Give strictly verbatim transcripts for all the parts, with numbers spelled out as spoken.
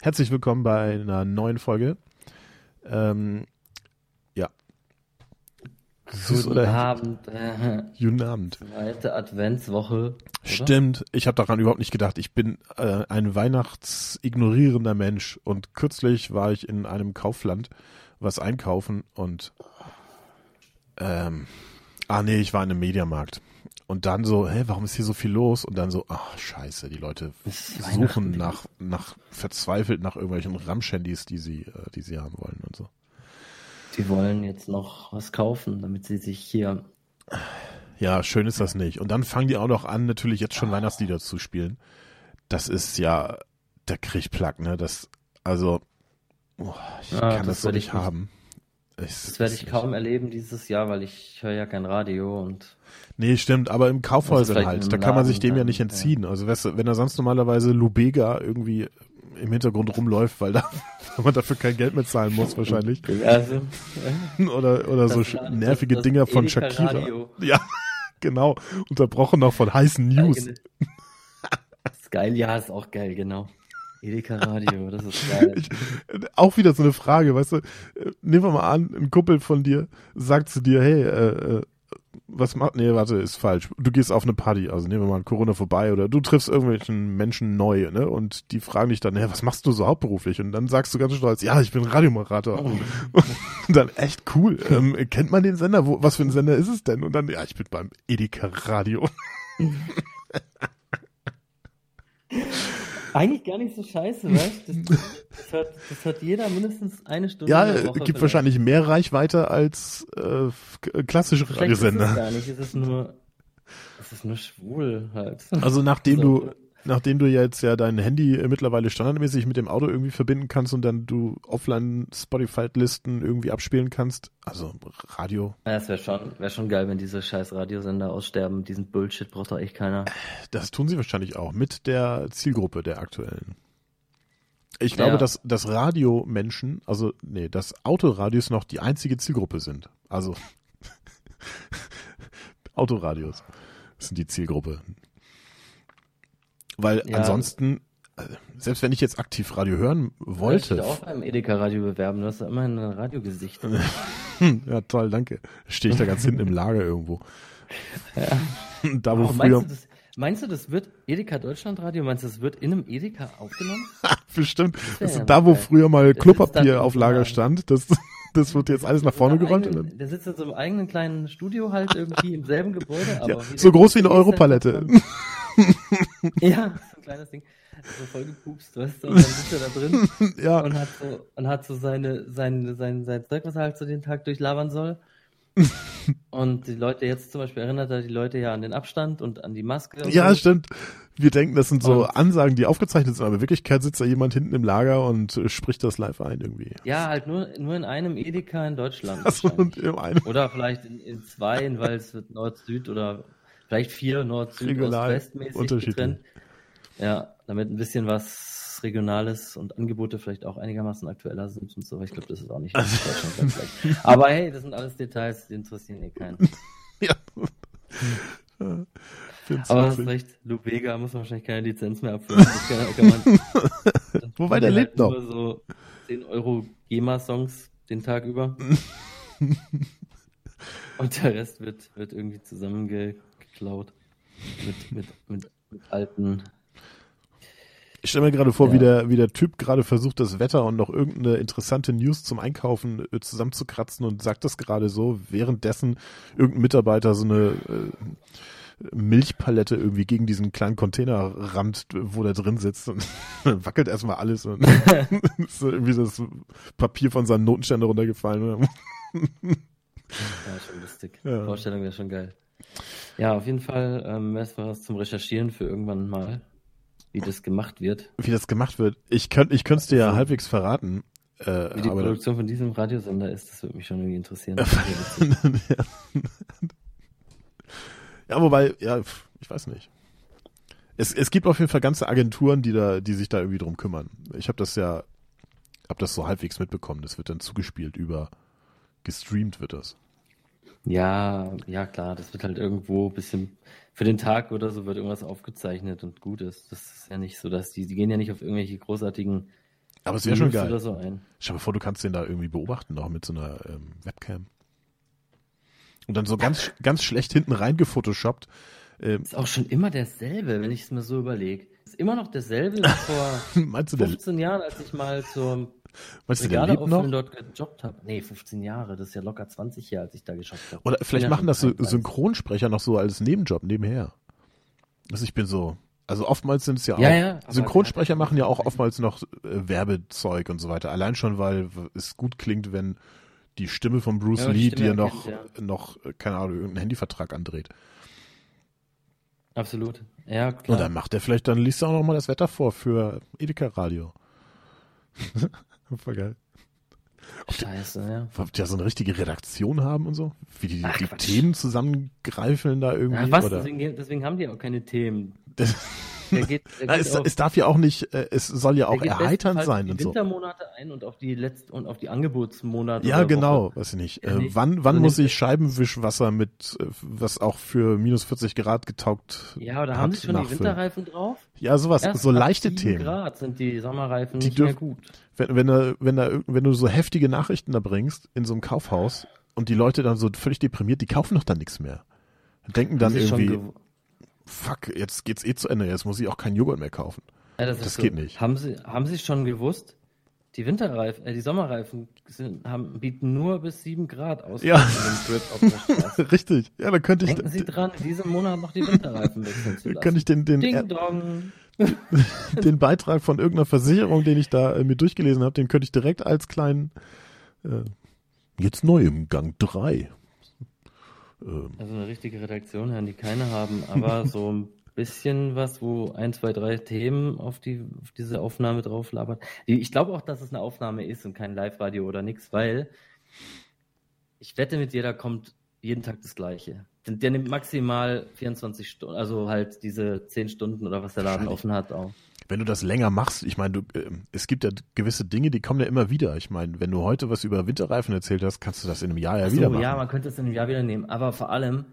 Herzlich willkommen bei einer neuen Folge. Ähm, ja. Guten oder? Abend. Guten Abend. Zweite Adventswoche. Stimmt, oder? Ich habe daran überhaupt nicht gedacht. Ich bin äh, ein weihnachtsignorierender Mensch und kürzlich war ich in einem Kaufland was einkaufen und ähm, ah nee, ich war in einem Mediamarkt. Und dann so, hä, warum ist hier so viel los? Und dann so, ach scheiße, die Leute suchen nach, nach verzweifelt nach irgendwelchen Ramschhandys, die sie, die sie haben wollen und so. Die wollen jetzt noch was kaufen, damit sie sich hier... Ja, schön ist das nicht. Und dann fangen die auch noch an, natürlich jetzt schon ah. Weihnachtslieder zu spielen. Das ist ja, der kriegt Plack, ne? Das, also, oh, ich ah, kann das, das so nicht haben. Ich, das werde ich kaum erleben dieses Jahr, weil ich höre ja kein Radio und... Nee, stimmt, aber im Kaufhäusern halt, da kann man sich dem dann, ja nicht entziehen. Ja. Also weißt du, wenn da sonst normalerweise Lubega irgendwie im Hintergrund rumläuft, weil, da, weil man dafür kein Geld mehr zahlen muss wahrscheinlich. Also, oder oder so war, nervige das, das Dinger von Edeka Shakira. Radio. Ja, genau, unterbrochen auch von heißen News. Das geil, ja, ist auch geil, genau. Edeka Radio, das ist geil. Ich, auch wieder so eine Frage, weißt du, nehmen wir mal an, ein Kumpel von dir sagt zu dir, hey, äh, was macht, nee, warte, ist falsch, du gehst auf eine Party, also nehmen wir mal an Corona vorbei oder du triffst irgendwelchen Menschen neu, ne, und die fragen dich dann, hey, was machst du so hauptberuflich? Und dann sagst du ganz stolz, ja, ich bin Radiomoderator. Oh. Und dann, echt cool, ähm, kennt man den Sender? Wo, was für ein Sender ist es denn? Und dann, ja, ich bin beim Edeka Radio. Eigentlich gar nicht so scheiße, weißt du? Das, das, hört, das hört jeder mindestens eine Stunde. Ja, es gibt vielleicht. Wahrscheinlich mehr Reichweite als äh, klassische Radiosender. Ist es gar nicht, es ist nur, es ist nur schwul halt. Also nachdem so. du, nachdem du jetzt ja dein Handy mittlerweile standardmäßig mit dem Auto irgendwie verbinden kannst und dann du offline Spotify-Listen irgendwie abspielen kannst, also Radio. Ja, das wäre schon, wär schon geil, wenn diese scheiß Radiosender aussterben. Diesen Bullshit braucht doch echt keiner. Das tun sie wahrscheinlich auch mit der Zielgruppe der aktuellen. Ich glaube, ja. dass, dass Radiomenschen, also nee, dass Autoradios noch die einzige Zielgruppe sind. Also Autoradios sind die Zielgruppe. Weil ja. ansonsten, selbst wenn ich jetzt aktiv Radio hören wollte. Ich würde auch beim Edeka-Radio bewerben, du hast ja immer ein Radiogesicht. Ja, toll, danke. Stehe ich da ganz hinten im Lager irgendwo. Ja. Da, wo oh, früher... meinst, du das, meinst du, das wird Edeka Deutschlandradio? Meinst du, das wird in einem Edeka aufgenommen? Bestimmt. Das das ja da, wo geil. Früher mal Klopapier auf Lager stand, das... Das wird jetzt alles nach vorne gerollt. Eigenen, der sitzt in so einem eigenen kleinen Studio halt irgendwie im selben Gebäude. Aber ja, so groß wie eine Europalette. Ja, so ein kleines Ding. So voll gepupst, weißt du, und dann sitzt er da drin ja. und, hat so, und hat so seine, seine, sein, sein Zeug, was er halt so den Tag durchlabern soll. Und die Leute jetzt zum Beispiel erinnert er die Leute ja an den Abstand und an die Maske. Und ja, so. Stimmt. Wir denken, das sind so und Ansagen, die aufgezeichnet sind, aber in Wirklichkeit sitzt da jemand hinten im Lager und äh, spricht das live ein irgendwie. Ja, halt nur, nur in einem Edeka in Deutschland. Also in einem. Oder vielleicht in, in zwei, weil es wird Nord-Süd oder vielleicht vier Nord-Süd-Ost-West-mäßig getrennt. Ja, damit ein bisschen was Regionales und Angebote vielleicht auch einigermaßen aktueller sind und so, aber ich glaube, das ist auch nicht in Deutschland vielleicht. Aber hey, das sind alles Details, die interessieren eh keinen. Ja. Hm. Aber du hast recht, Lubega muss wahrscheinlich keine Lizenz mehr abführen. Wobei der lebt noch. So zehn Euro GEMA-Songs den Tag über. Und der Rest wird, wird irgendwie zusammengeklaut. Mit, mit, mit, mit alten. Ich stelle mir gerade vor, ja. wie, der, wie der Typ gerade versucht, das Wetter und noch irgendeine interessante News zum Einkaufen zusammenzukratzen und sagt das gerade so, währenddessen irgendein Mitarbeiter so eine äh, Milchpalette irgendwie gegen diesen kleinen Container rammt, wo der drin sitzt und wackelt erstmal alles und ist irgendwie das Papier von seinem Notenständer runtergefallen. Ja, schon lustig. Ja. Die Vorstellung wäre schon geil. Ja, auf jeden Fall ähm, erstmal was zum Recherchieren für irgendwann mal. Wie das gemacht wird. Wie das gemacht wird. Ich könnte ich es dir ja halbwegs verraten. Äh, wie die aber Produktion von diesem Radiosender ist, das würde mich schon irgendwie interessieren. Ja, wobei, ja, ich weiß nicht. Es, es gibt auf jeden Fall ganze Agenturen, die da, die sich da irgendwie drum kümmern. Ich habe das ja, habe das so halbwegs mitbekommen. Das wird dann zugespielt über, gestreamt wird das. Ja, ja klar, das wird halt irgendwo ein bisschen, für den Tag oder so wird irgendwas aufgezeichnet und gut ist. Das ist ja nicht so, dass die, die gehen ja nicht auf irgendwelche großartigen Aber es wäre schon geil. Das so ein. Stell dir vor, du kannst den da irgendwie beobachten, noch mit so einer ähm, Webcam. Und dann so ganz, ganz schlecht hinten rein gefotoshoppt. Ähm, ist auch schon immer derselbe, wenn ich es mir so überlege. Ist immer noch derselbe wie vor fünfzehn Jahren, als ich mal zum Regalauffüllung dort gejobbt habe. Nee, fünfzehn Jahre, das ist ja locker zwanzig Jahre, als ich da gejobbt habe. Oder vielleicht machen das so Synchronsprecher noch so als Nebenjob nebenher. Also ich bin so... Also oftmals sind es ja auch, ja, ja, Synchronsprecher machen ja auch oftmals noch äh, Werbezeug und so weiter. Allein schon, weil es gut klingt, wenn die Stimme von Bruce ja, Lee dir noch, ja. noch, keine Ahnung, irgendeinen Handyvertrag andreht. Absolut, ja klar. Und dann macht er vielleicht, dann liest er auch nochmal das Wetter vor für Edeka Radio. Voll geil. Scheiße, ja. Ob die ja so eine richtige Redaktion haben und so? Wie die, Ach, die Themen zusammengreifeln da irgendwie? Ja, was? Oder? Deswegen, deswegen haben die auch keine Themen. Das, der geht, der na, es, auf, es darf ja auch nicht, äh, es soll ja auch erheiternd sein und so. Die Wintermonate ein und auf die Letzt- und auf die Angebotsmonate. Ja, genau, weiß ich nicht. Äh, ja, wann wann also muss ich Scheibenwischwasser mit, was auch für minus vierzig Grad getaugt hat, ja, oder hat, haben sie schon nachfüllen. Die Winterreifen drauf? Ja, sowas, erst so leichte Themen. Grad sind die Sommerreifen die nicht dürf- mehr gut. Wenn, wenn, da, wenn, da, wenn du so heftige Nachrichten da bringst in so einem Kaufhaus und die Leute dann so völlig deprimiert, die kaufen doch dann nichts mehr. Denken dann irgendwie... Fuck, jetzt geht's eh zu Ende, jetzt muss ich auch keinen Joghurt mehr kaufen. Ja, das das so. Geht nicht. Haben Sie, haben Sie schon gewusst, die Winterreifen, äh, die Sommerreifen sind, haben, bieten nur bis sieben Grad aus. Ja, richtig. Ja, dann könnte ich. Denken d- Sie dran, in diesem Monat noch die Winterreifen wechseln zu lassen. Könnte ich den, den, Ding dong. Den Beitrag von irgendeiner Versicherung, den ich da äh, mir durchgelesen habe, den könnte ich direkt als kleinen, äh, jetzt neu im Gang drei. Also eine richtige Redaktion, Herrn, die keine haben, aber so ein bisschen was, wo ein, zwei, drei Themen auf, die, auf diese Aufnahme drauf labert. Ich glaube auch, dass es eine Aufnahme ist und kein Live-Radio oder nix, weil ich wette mit dir, da kommt jeden Tag das Gleiche. Der nimmt maximal vierundzwanzig Stunden, also halt diese zehn Stunden oder was der Laden offen hat auch. Wenn du das länger machst, ich meine, du, äh, es gibt ja gewisse Dinge, die kommen ja immer wieder. Ich meine, wenn du heute was über Winterreifen erzählt hast, kannst du das in einem Jahr ja also, wieder machen. Ja, man könnte es in einem Jahr wieder nehmen, aber vor allem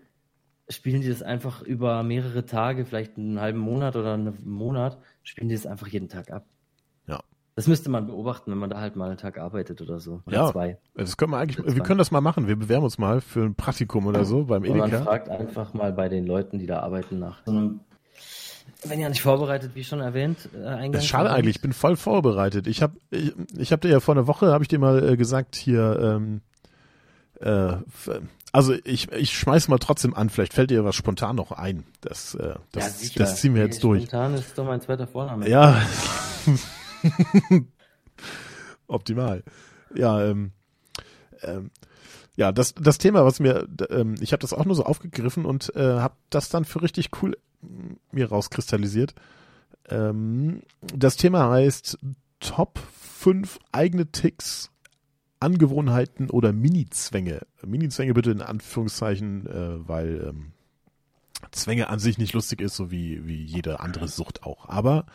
spielen die das einfach über mehrere Tage, vielleicht einen halben Monat oder einen Monat, spielen die das einfach jeden Tag ab. Ja. Das müsste man beobachten, wenn man da halt mal einen Tag arbeitet oder so. Oder ja, zwei. Das können wir eigentlich, wir können das mal machen. Wir bewerben uns mal für ein Praktikum oder so beim Edeka. Und man fragt einfach mal bei den Leuten, die da arbeiten, nach. Wenn ja nicht vorbereitet, wie schon erwähnt, äh, eingangs. Das ist schade eigentlich, ich bin voll vorbereitet. Ich habe ich, ich hab dir ja vor einer Woche, habe ich dir mal äh, gesagt, hier, ähm, äh, f- also ich, ich schmeiß mal trotzdem an, vielleicht fällt dir was spontan noch ein. Das, äh, das, ja, das ziehen wir jetzt hey, durch. Spontan ist doch mein zweiter Vorname. Ja, optimal. Ja, ähm, ähm. Ja, das das Thema, was mir, ähm, ich habe das auch nur so aufgegriffen und äh, habe das dann für richtig cool mir rauskristallisiert. Ähm, das Thema heißt Top fünf eigene Ticks, Angewohnheiten oder Mini-Zwänge. Mini-Zwänge bitte in Anführungszeichen, äh, weil ähm, Zwänge an sich nicht lustig ist, so wie, wie jede andere Sucht auch. Aber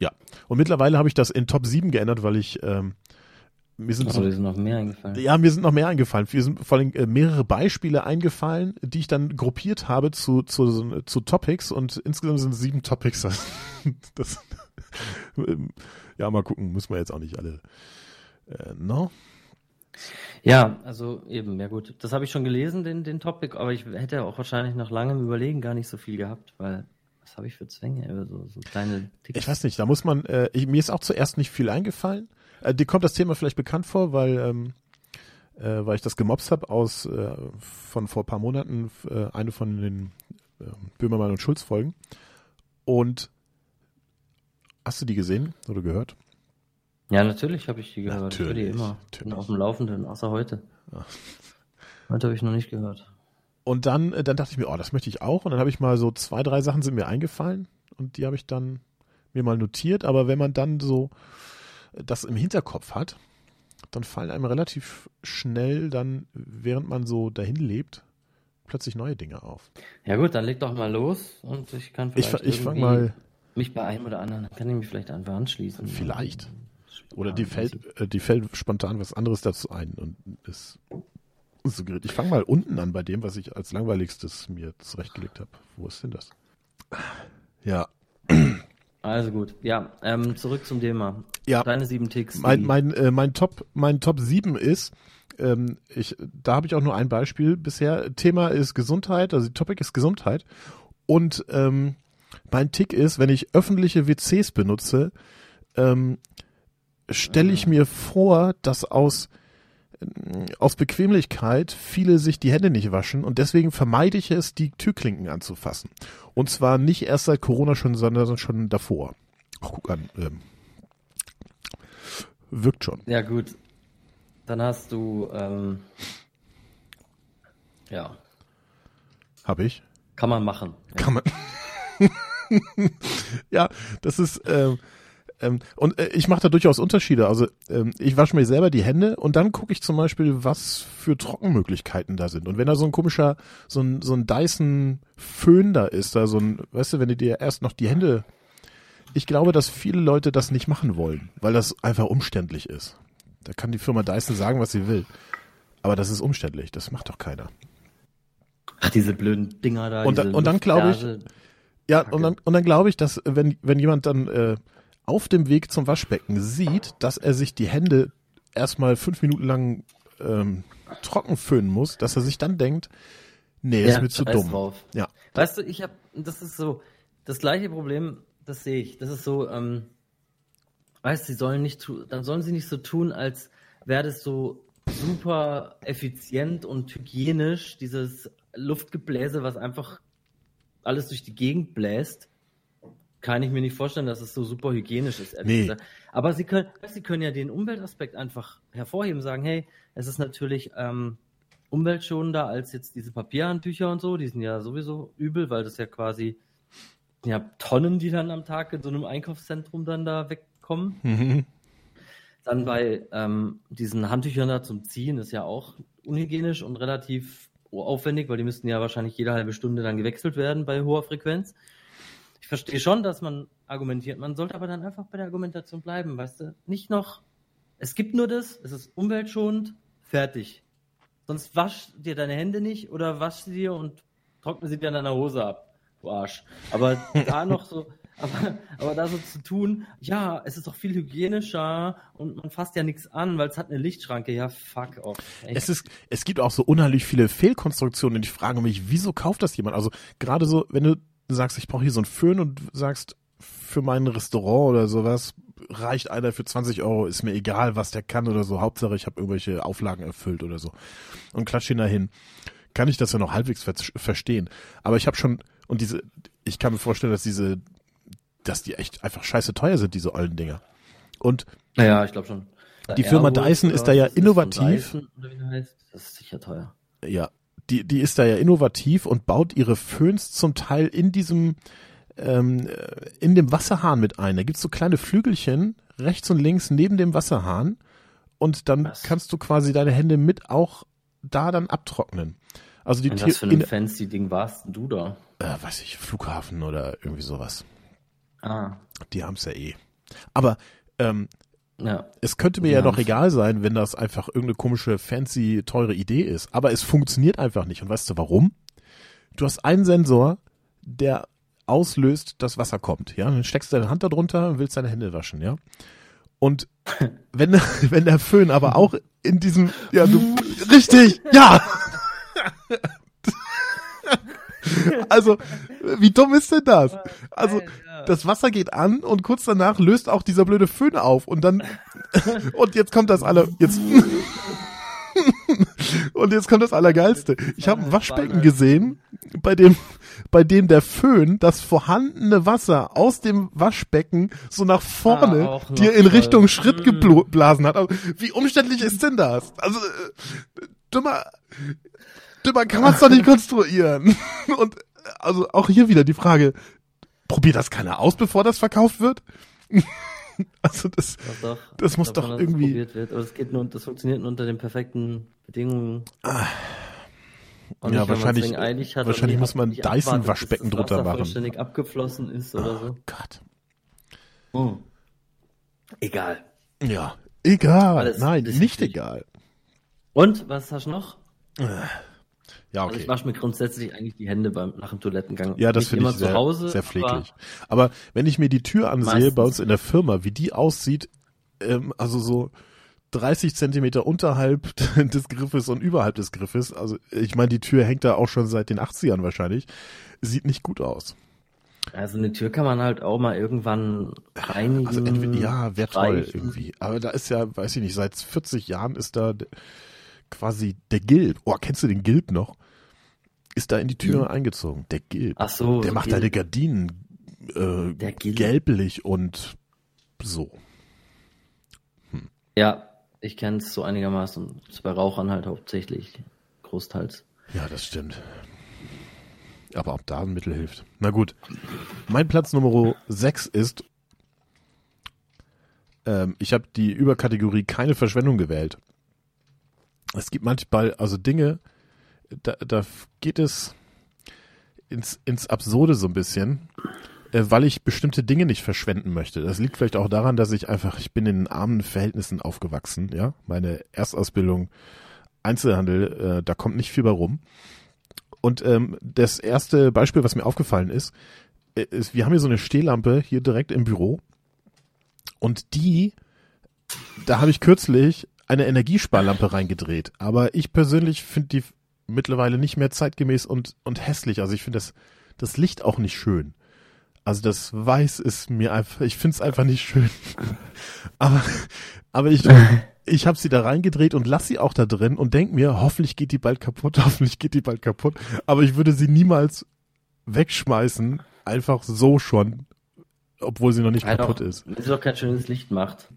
ja, und mittlerweile habe ich das in Top sieben geändert, weil ich... Ähm, Mir sind, oh, so, mir sind noch mehr eingefallen. Ja, mir sind noch mehr eingefallen. Mir sind vor allem mehrere Beispiele eingefallen, die ich dann gruppiert habe zu, zu, zu Topics und insgesamt sind es sieben Topics. Das, das, ja, mal gucken, müssen wir jetzt auch nicht alle. Äh, no? Ja, also eben, ja gut. Das habe ich schon gelesen, den, den Topic, aber ich hätte auch wahrscheinlich nach langem Überlegen gar nicht so viel gehabt, weil... Was habe ich für Zwänge? So, so kleine Ticks. Ich weiß nicht, da muss man, äh, ich, mir ist auch zuerst nicht viel eingefallen. Äh, dir kommt das Thema vielleicht bekannt vor, weil, ähm, äh, weil ich das gemobst habe aus äh, von vor ein paar Monaten, äh, eine von den äh, Böhmermann und Schulz Folgen. Und hast du die gesehen oder gehört? Ja, natürlich habe ich die gehört. Natürlich, ich höre die immer. Natürlich. Bin auf dem Laufenden, außer heute. Ja. Heute habe ich noch nicht gehört. Und dann, dann dachte ich mir, oh, das möchte ich auch. Und dann habe ich mal so zwei, drei Sachen sind mir eingefallen und die habe ich dann mir mal notiert. Aber wenn man dann so das im Hinterkopf hat, dann fallen einem relativ schnell dann, während man so dahin lebt, plötzlich neue Dinge auf. Ja gut, dann leg doch mal los und ich kann vielleicht ich, ich fang mal, mich bei einem oder anderen, kann ich mich vielleicht einfach anschließen. Vielleicht. Oder die fällt, die fällt spontan was anderes dazu ein und ist... Ich fange mal unten an bei dem, was ich als langweiligstes mir zurechtgelegt habe. Wo ist denn das? Ja. Also gut, ja, ähm, zurück zum Thema. Ja, deine sieben Ticks. Mein, mein, äh, mein, Top, mein Top sieben ist, ähm, ich, da habe ich auch nur ein Beispiel bisher. Thema ist Gesundheit, also die Topic ist Gesundheit. Und ähm, mein Tick ist, wenn ich öffentliche W Cs benutze, ähm, stelle ich mir vor, dass aus, äh, aus Bequemlichkeit viele sich die Hände nicht waschen. Und deswegen vermeide ich es, die Türklinken anzufassen. Und zwar nicht erst seit Corona schon, sondern schon davor. Ach, guck an. Ähm, wirkt schon. Ja, gut. Dann hast du, ähm, ja. Hab ich. Kann man machen. Kann ja. man. Ja, das ist, ähm, ähm, und äh, ich mache da durchaus Unterschiede. Also ähm, ich wasche mir selber die Hände und dann gucke ich zum Beispiel, was für Trockenmöglichkeiten da sind. Und wenn da so ein komischer, so ein, so ein Dyson-Föhn da ist, da so ein, weißt du, wenn du dir erst noch die Hände, ich glaube, dass viele Leute das nicht machen wollen, weil das einfach umständlich ist. Da kann die Firma Dyson sagen, was sie will. Aber das ist umständlich, das macht doch keiner. Ach, diese blöden Dinger da. Und, da, und dann glaube ich, ja, und dann, und dann glaube ich, dass wenn, wenn jemand dann äh, auf dem Weg zum Waschbecken sieht, dass er sich die Hände erstmal fünf Minuten lang ähm, trocken föhnen muss, dass er sich dann denkt, nee, ja, ist mir zu dumm. Drauf. Ja. Weißt du, ich habe, das ist so, das gleiche Problem, das sehe ich. Das ist so, ähm, weißt du, sie sollen nicht, dann sollen sie nicht so tun, als wäre das so super effizient und hygienisch, dieses Luftgebläse, was einfach alles durch die Gegend bläst, kann ich mir nicht vorstellen, dass es so super hygienisch ist. Nee. Aber sie können, sie können ja den Umweltaspekt einfach hervorheben, sagen, hey, es ist natürlich ähm, umweltschonender als jetzt diese Papierhandtücher und so, die sind ja sowieso übel, weil das ja quasi ja Tonnen, die dann am Tag in so einem Einkaufszentrum dann da wegkommen. Mhm. Dann bei ähm, diesen Handtüchern da zum Ziehen ist ja auch unhygienisch und relativ aufwendig, weil die müssten ja wahrscheinlich jede halbe Stunde dann gewechselt werden bei hoher Frequenz. Ich verstehe schon, dass man argumentiert, man sollte aber dann einfach bei der Argumentation bleiben, weißt du? Nicht noch, es gibt nur das, es ist umweltschonend, fertig. Sonst wasch dir deine Hände nicht oder wasch sie dir und trockne sie dir an deiner Hose ab, du Arsch. Aber da noch so, aber, aber da so zu tun, ja, es ist doch viel hygienischer und man fasst ja nichts an, weil es hat eine Lichtschranke. Ja, fuck off. Ey. Es ist, es gibt auch so unheimlich viele Fehlkonstruktionen und ich frage mich, wieso kauft das jemand? Also gerade so, wenn du sagst, ich brauche hier so einen Föhn und sagst, für mein Restaurant oder sowas reicht einer für zwanzig Euro, ist mir egal, was der kann oder so. Hauptsache, ich habe irgendwelche Auflagen erfüllt oder so. Und klatsche ihn dahin. Kann ich das ja noch halbwegs ver- verstehen. Aber ich habe schon, und diese, ich kann mir vorstellen, dass diese dass die echt einfach scheiße teuer sind, diese ollen Dinger. Und naja, ich glaube schon. Die ja, Firma Dyson ist da ja innovativ. Dyson, oder wie das heißt. Das ist sicher teuer. Ja, die, die ist da ja innovativ und baut ihre Föhns zum Teil in diesem, ähm, in dem Wasserhahn mit ein. Da gibt's so kleine Flügelchen rechts und links neben dem Wasserhahn und dann Was? kannst du quasi deine Hände mit auch da dann abtrocknen. Also die. Und was für ein fancy Ding warst du da? Äh, weiß ich, Flughafen oder irgendwie sowas. Ah. Die haben es ja eh. Aber ähm, ja. es könnte mir die ja haben's. noch egal sein, wenn das einfach irgendeine komische, fancy, teure Idee ist. Aber es funktioniert einfach nicht. Und weißt du warum? Du hast einen Sensor, der auslöst, dass Wasser kommt. Ja? Dann steckst du deine Hand da drunter und willst deine Hände waschen. Ja? Und wenn, wenn der Föhn aber auch in diesem... Ja, du, richtig, ja! Also, wie dumm ist denn das? Also, das Wasser geht an und kurz danach löst auch dieser blöde Föhn auf und dann, und jetzt kommt das aller, jetzt, und jetzt kommt das Allergeilste. Ich habe ein Waschbecken gesehen, bei dem, bei dem der Föhn das vorhandene Wasser aus dem Waschbecken so nach vorne dir in Richtung Schritt geblasen hat. Also, wie umständlich ist denn das? Also, dümmer, man kann man es doch nicht konstruieren. Und also auch hier wieder die Frage, probiert das keiner aus, bevor das verkauft wird? Also das, doch, das muss doch irgendwie... Probiert wird. Aber das, geht nur, das funktioniert nur unter den perfekten Bedingungen. Ah. Und ja, nicht, wahrscheinlich, hat wahrscheinlich muss man ein Dyson-Waschbecken drunter machen. Vollständig abgeflossen ist oder oh, so. Gott. Oh. Egal. Ja, egal. Alles Nein, nicht egal. Und, was hast du noch? Ja, okay. Also ich wasche mir grundsätzlich eigentlich die Hände beim, nach dem Toilettengang. Ja, das finde ich sehr, zu Hause, sehr pfleglich. Aber, aber wenn ich mir die Tür ansehe bei uns in der Firma, wie die aussieht, ähm, also so dreißig Zentimeter unterhalb des Griffes und überhalb des Griffes, also ich meine, die Tür hängt da auch schon seit den achtzigern wahrscheinlich, sieht nicht gut aus. Also eine Tür kann man halt auch mal irgendwann reinigen. Also entweder, ja, wäre toll irgendwie. Aber da ist ja, weiß ich nicht, seit vierzig Jahren ist da quasi der Gilb. Oh, kennst du den Gilb noch? Ist da in die Tür mhm. eingezogen. Der Gilb. Ach so. Der so macht Gilb. Deine Gardinen äh, gelblich und so. Hm. Ja, ich kenne es so einigermaßen. Das ist bei Rauchern halt hauptsächlich. Großteils. Ja, das stimmt. Aber ob da ein Mittel hilft. Na gut. Mein Platz Nummer sechs ist, ähm, ich habe die Überkategorie keine Verschwendung gewählt. Es gibt manchmal also Dinge, da, da geht es ins, ins Absurde so ein bisschen, äh, weil ich bestimmte Dinge nicht verschwenden möchte. Das liegt vielleicht auch daran, dass ich einfach, ich bin in armen Verhältnissen aufgewachsen. Ja, meine Erstausbildung, Einzelhandel, äh, da kommt nicht viel bei rum. Und ähm, das erste Beispiel, was mir aufgefallen ist, ist, wir haben hier so eine Stehlampe hier direkt im Büro und die, da habe ich kürzlich eine Energiesparlampe reingedreht, aber ich persönlich finde die mittlerweile nicht mehr zeitgemäß und, und hässlich, also ich finde das, das Licht auch nicht schön. Also das Weiß ist mir einfach, ich finde es einfach nicht schön, aber, aber ich... Ich habe sie da reingedreht und lasse sie auch da drin und denke mir, hoffentlich geht die bald kaputt, hoffentlich geht die bald kaputt. Aber ich würde sie niemals wegschmeißen, einfach so schon, obwohl sie noch nicht ja, kaputt doch. ist. Das ist doch kein schönes Licht macht.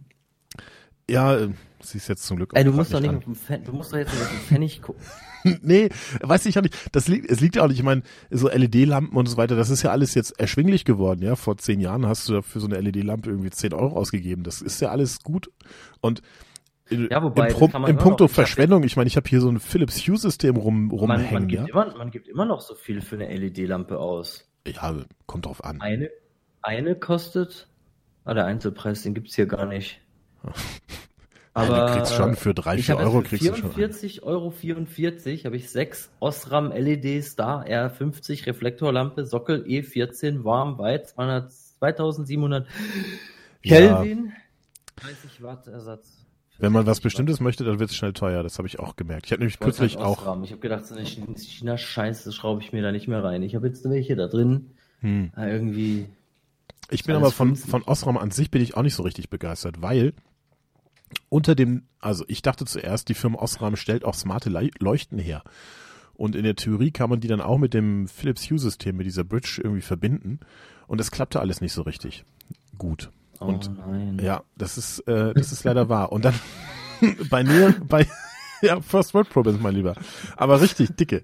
Ja, sie ist jetzt zum Glück auch. Ey, du musst doch nicht, nicht mit dem Pfennig, du musst doch jetzt nicht mit dem Pfennig gucken. Nee, weiß ich ja nicht. Das liegt, es liegt ja auch nicht. Ich meine, so L E D-Lampen und so weiter, das ist ja alles jetzt erschwinglich geworden, ja. Vor zehn Jahren hast du da für so eine L E D-Lampe irgendwie zehn Euro ausgegeben. Das ist ja alles gut. Und ja, wobei, Im, Pro- im Punkto Verschwendung, ich meine, ich habe hier so ein Philips Hue-System rum, rumhängen. Man, man, gibt ja? immer, man gibt immer noch so viel für eine L E D-Lampe aus. Ja, kommt drauf an. Eine, eine kostet, ah, der Einzelpreis, den gibt's hier gar nicht. Aber ja, du kriegst schon für drei, vier Euro. Kriegst du schon vierundvierzig Euro vierundvierzig habe ich sechs Osram L E D Star R fünfzig Reflektorlampe, Sockel E vierzehn, warm, weit, zweitausendsiebenhundert ja. Kelvin, dreißig Watt Ersatz. Wenn man was Bestimmtes möchte, dann wird es schnell teuer. Das habe ich auch gemerkt. Ich habe nämlich kürzlich auch... Ich habe gedacht, so eine China-Scheiße schraube ich mir da nicht mehr rein. Ich habe jetzt welche da drin. Hm. Irgendwie... Ich bin aber von, von Osram an sich bin ich auch nicht so richtig begeistert, weil unter dem... Also ich dachte zuerst, die Firma Osram stellt auch smarte Leuchten her. Und in der Theorie kann man die dann auch mit dem Philips Hue-System, mit dieser Bridge irgendwie verbinden. Und das klappte alles nicht so richtig gut. Und oh nein. Ja, das ist äh, das ist leider wahr. Und dann bei Nähe, bei ja, First World Problems, mein Lieber. Aber richtig dicke.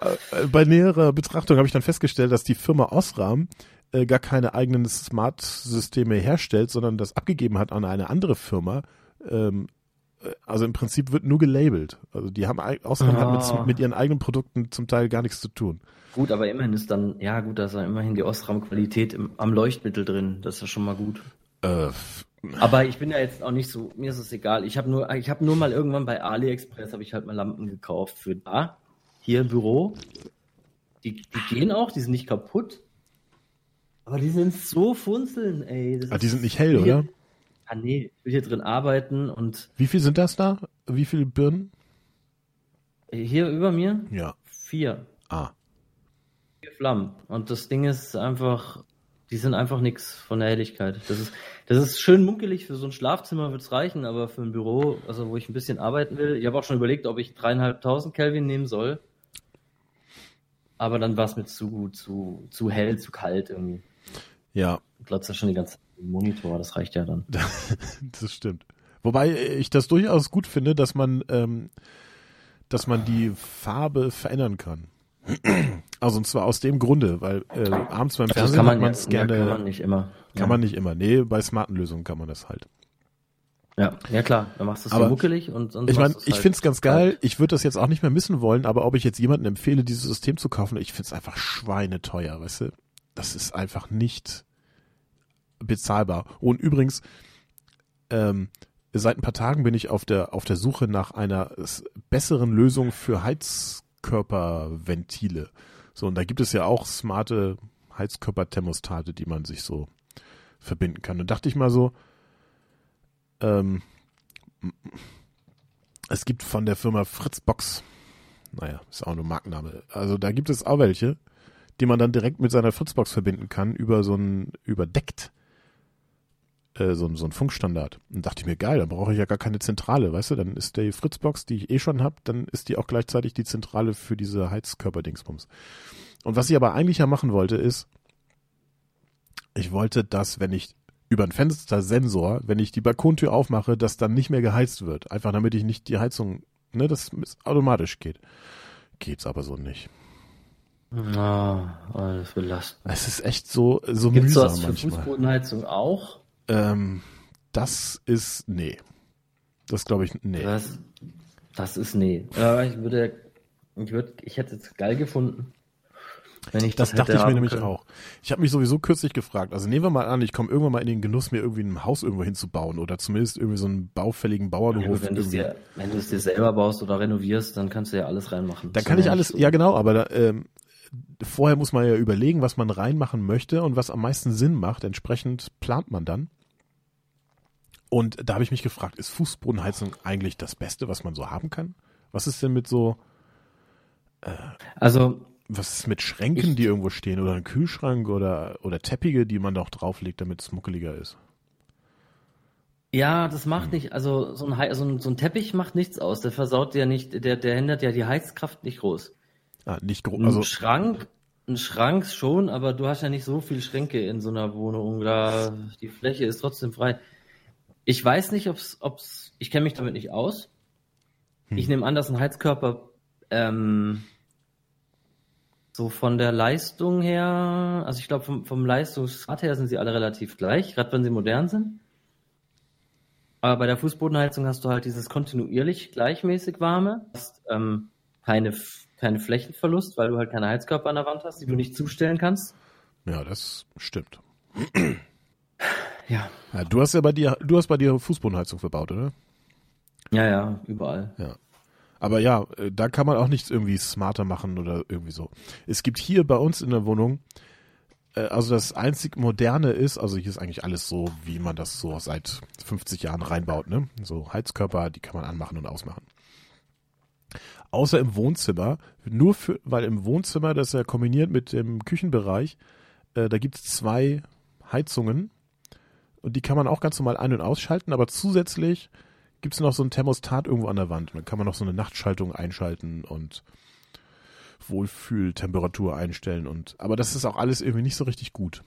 Äh, bei näherer Betrachtung habe ich dann festgestellt, dass die Firma Osram äh, gar keine eigenen Smart-Systeme herstellt, sondern das abgegeben hat an eine andere Firma. Ähm, also im Prinzip wird nur gelabelt. Also die haben Osram ah. hat mit, mit ihren eigenen Produkten zum Teil gar nichts zu tun. Gut, aber immerhin ist dann ja gut, da ist ja immerhin die Osram-Qualität im, am Leuchtmittel drin. Das ist ja schon mal gut. Aber ich bin ja jetzt auch nicht so, mir ist es egal. Ich habe nur, ich habe nur mal irgendwann bei AliExpress habe ich halt mal Lampen gekauft für da, hier im Büro. Die, die gehen auch, die sind nicht kaputt. Aber die sind so funzeln, ey. Das ah, die sind nicht hell, hier, oder? Ah, nee, ich will hier drin arbeiten und... Wie viel sind das da? Wie viele Birnen? Hier über mir? Ja. Vier. Ah. Vier Flammen. Und das Ding ist einfach... Die sind einfach nichts von der Helligkeit. Das ist, das ist schön munkelig, für so ein Schlafzimmer wird es reichen, aber für ein Büro, also wo ich ein bisschen arbeiten will, ich habe auch schon überlegt, ob ich dreieinhalbtausend Kelvin nehmen soll, aber dann war es mir zu, zu, zu hell, zu kalt irgendwie. Ja. Du glaubst ja schon die ganze Zeit im Monitor, das reicht ja dann. Das stimmt. Wobei ich das durchaus gut finde, dass man, ähm, dass man die Farbe verändern kann. Also und zwar aus dem Grunde, weil äh, abends beim Fernsehen kann man es ja, gerne... Kann man nicht immer. Kann ja. man nicht immer. Nee, bei smarten Lösungen kann man das halt. Ja, ja klar, dann machst du es so muckelig und sonst Ich meine, ich halt finde es ganz geil. geil. Ich würde das jetzt auch nicht mehr missen wollen, aber ob ich jetzt jemandem empfehle, dieses System zu kaufen, ich finde es einfach schweineteuer, weißt du? Das ist einfach nicht bezahlbar. Und übrigens, ähm, seit ein paar Tagen bin ich auf der auf der Suche nach einer besseren Lösung für Heiz Heizkörperventile. So, und da gibt es ja auch smarte Heizkörperthermostate, die man sich so verbinden kann. Und dachte ich mal so, ähm, es gibt von der Firma Fritzbox, naja, ist auch nur Markenname, also da gibt es auch welche, die man dann direkt mit seiner Fritzbox verbinden kann, über so ein, überdeckt, äh, so, so ein Funkstandard. Und dachte ich mir, geil, dann brauche ich ja gar keine Zentrale, weißt du, dann ist die Fritzbox, die ich eh schon habe, dann ist die auch gleichzeitig die Zentrale für diese Heizkörperdingsbums. Und was ich aber eigentlich ja machen wollte, ist, ich wollte, dass, wenn ich über einen Fenstersensor, wenn ich die Balkontür aufmache, dass dann nicht mehr geheizt wird. Einfach damit ich nicht die Heizung, ne, dass es automatisch geht. Geht's aber so nicht. Na, oh, alles belastend. Es ist echt so, so Gibt's mühsam manchmal. Gibt's das für Fußbodenheizung auch? Ähm, das ist, nee. Das glaube ich, nee. Das, das ist, nee. Äh, ich würde, ich würde, ich hätte es geil gefunden. Wenn ich das, das dachte ich mir nämlich können. auch. Ich habe mich sowieso kürzlich gefragt, also nehmen wir mal an, ich komme irgendwann mal in den Genuss, mir irgendwie ein Haus irgendwo hinzubauen oder zumindest irgendwie so einen baufälligen Bauernhof. Ja, wenn du es dir, dir selber baust oder renovierst, dann kannst du ja alles reinmachen. Dann kann ich alles, so. ja genau, aber da, ähm, vorher muss man ja überlegen, was man reinmachen möchte und was am meisten Sinn macht. Entsprechend plant man dann. Und da habe ich mich gefragt, ist Fußbodenheizung eigentlich das Beste, was man so haben kann? Was ist denn mit so... Äh, also... Was ist mit Schränken, ich, die irgendwo stehen oder ein Kühlschrank oder, oder Teppiche, die man doch drauflegt, damit es muckeliger ist? Ja, das macht hm. nicht, also so ein, so, ein, so ein Teppich macht nichts aus, der versaut ja nicht, der, der hindert ja die Heizkraft nicht groß. Ah, nicht groß. Also, ein Schrank, ein Schrank schon, aber du hast ja nicht so viele Schränke in so einer Wohnung, da die Fläche ist trotzdem frei. Ich weiß nicht, ob's, ob's, ich kenne mich damit nicht aus. Hm. Ich nehme an, dass ein Heizkörper, ähm, so von der Leistung her, also ich glaube vom, vom Leistungsgrad her sind sie alle relativ gleich, gerade wenn sie modern sind. Aber bei der Fußbodenheizung hast du halt dieses kontinuierlich gleichmäßig warme, hast ähm, keine, keine Flächenverlust, weil du halt keine Heizkörper an der Wand hast, die du nicht zustellen kannst. Ja, das stimmt. Ja. Ja, du hast ja bei dir, du hast bei dir Fußbodenheizung verbaut, oder? Ja, ja, überall. Ja. Aber ja, da kann man auch nichts irgendwie smarter machen oder irgendwie so. Es gibt hier bei uns in der Wohnung, also das einzig Moderne ist, also hier ist eigentlich alles so, wie man das so seit fünfzig Jahren reinbaut, ne? So Heizkörper, die kann man anmachen und ausmachen. Außer im Wohnzimmer, nur für, weil im Wohnzimmer, das ist ja kombiniert mit dem Küchenbereich, äh, da gibt es zwei Heizungen und die kann man auch ganz normal ein- und ausschalten, aber zusätzlich gibt es noch so ein Thermostat irgendwo an der Wand. Dann kann man noch so eine Nachtschaltung einschalten und Wohlfühltemperatur einstellen. Und, aber das ist auch alles irgendwie nicht so richtig gut.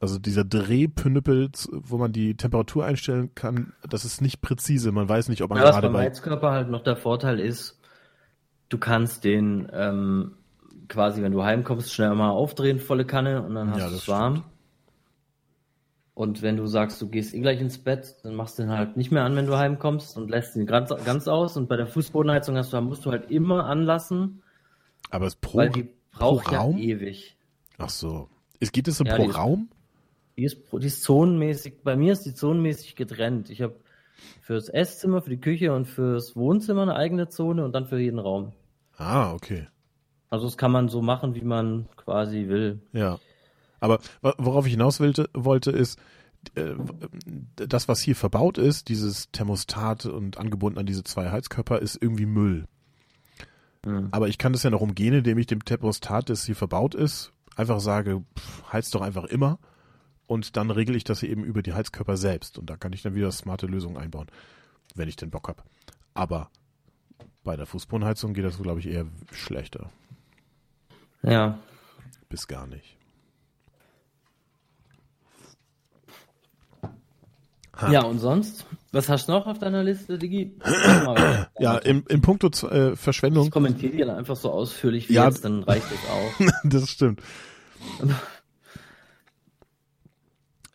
Also dieser Drehpünüppel, wo man die Temperatur einstellen kann, das ist nicht präzise. Man weiß nicht, ob man ja, gerade bei... Was beim Heizkörper halt noch der Vorteil ist, du kannst den ähm, quasi, wenn du heimkommst, schnell mal aufdrehen, volle Kanne und dann hast ja, du es warm. Stimmt. Und wenn du sagst, du gehst eh gleich ins Bett, dann machst du den halt nicht mehr an, wenn du heimkommst und lässt ihn ganz, ganz aus. Und bei der Fußbodenheizung hast du, musst du halt immer anlassen. Aber es pro, weil die braucht pro ja Raum? Ewig. Ach so. Es geht es so ja, pro die Raum? Ist, die, ist pro, die ist zonenmäßig, bei mir ist die zonenmäßig getrennt. Ich habe fürs Esszimmer, für die Küche und fürs Wohnzimmer eine eigene Zone und dann für jeden Raum. Ah, okay. Also das kann man so machen, wie man quasi will. Ja. Aber worauf ich hinaus wollte, ist, äh, das, was hier verbaut ist, dieses Thermostat und angebunden an diese zwei Heizkörper, ist irgendwie Müll. Mhm. Aber ich kann das ja noch umgehen, indem ich dem Thermostat, das hier verbaut ist, einfach sage, pff, heiz doch einfach immer. Und dann regle ich das hier eben über die Heizkörper selbst. Und da kann ich dann wieder smarte Lösungen einbauen, wenn ich den Bock habe. Aber bei der Fußbodenheizung geht das, glaube ich, eher schlechter. Ja. Bis gar nicht. Ha. Ja, und sonst? Was hast du noch auf deiner Liste, Digi? Ja, im, im Punkto äh, Verschwendung. Ich kommentiere dir einfach so ausführlich wie ja. jetzt, dann reicht das auch. Das stimmt.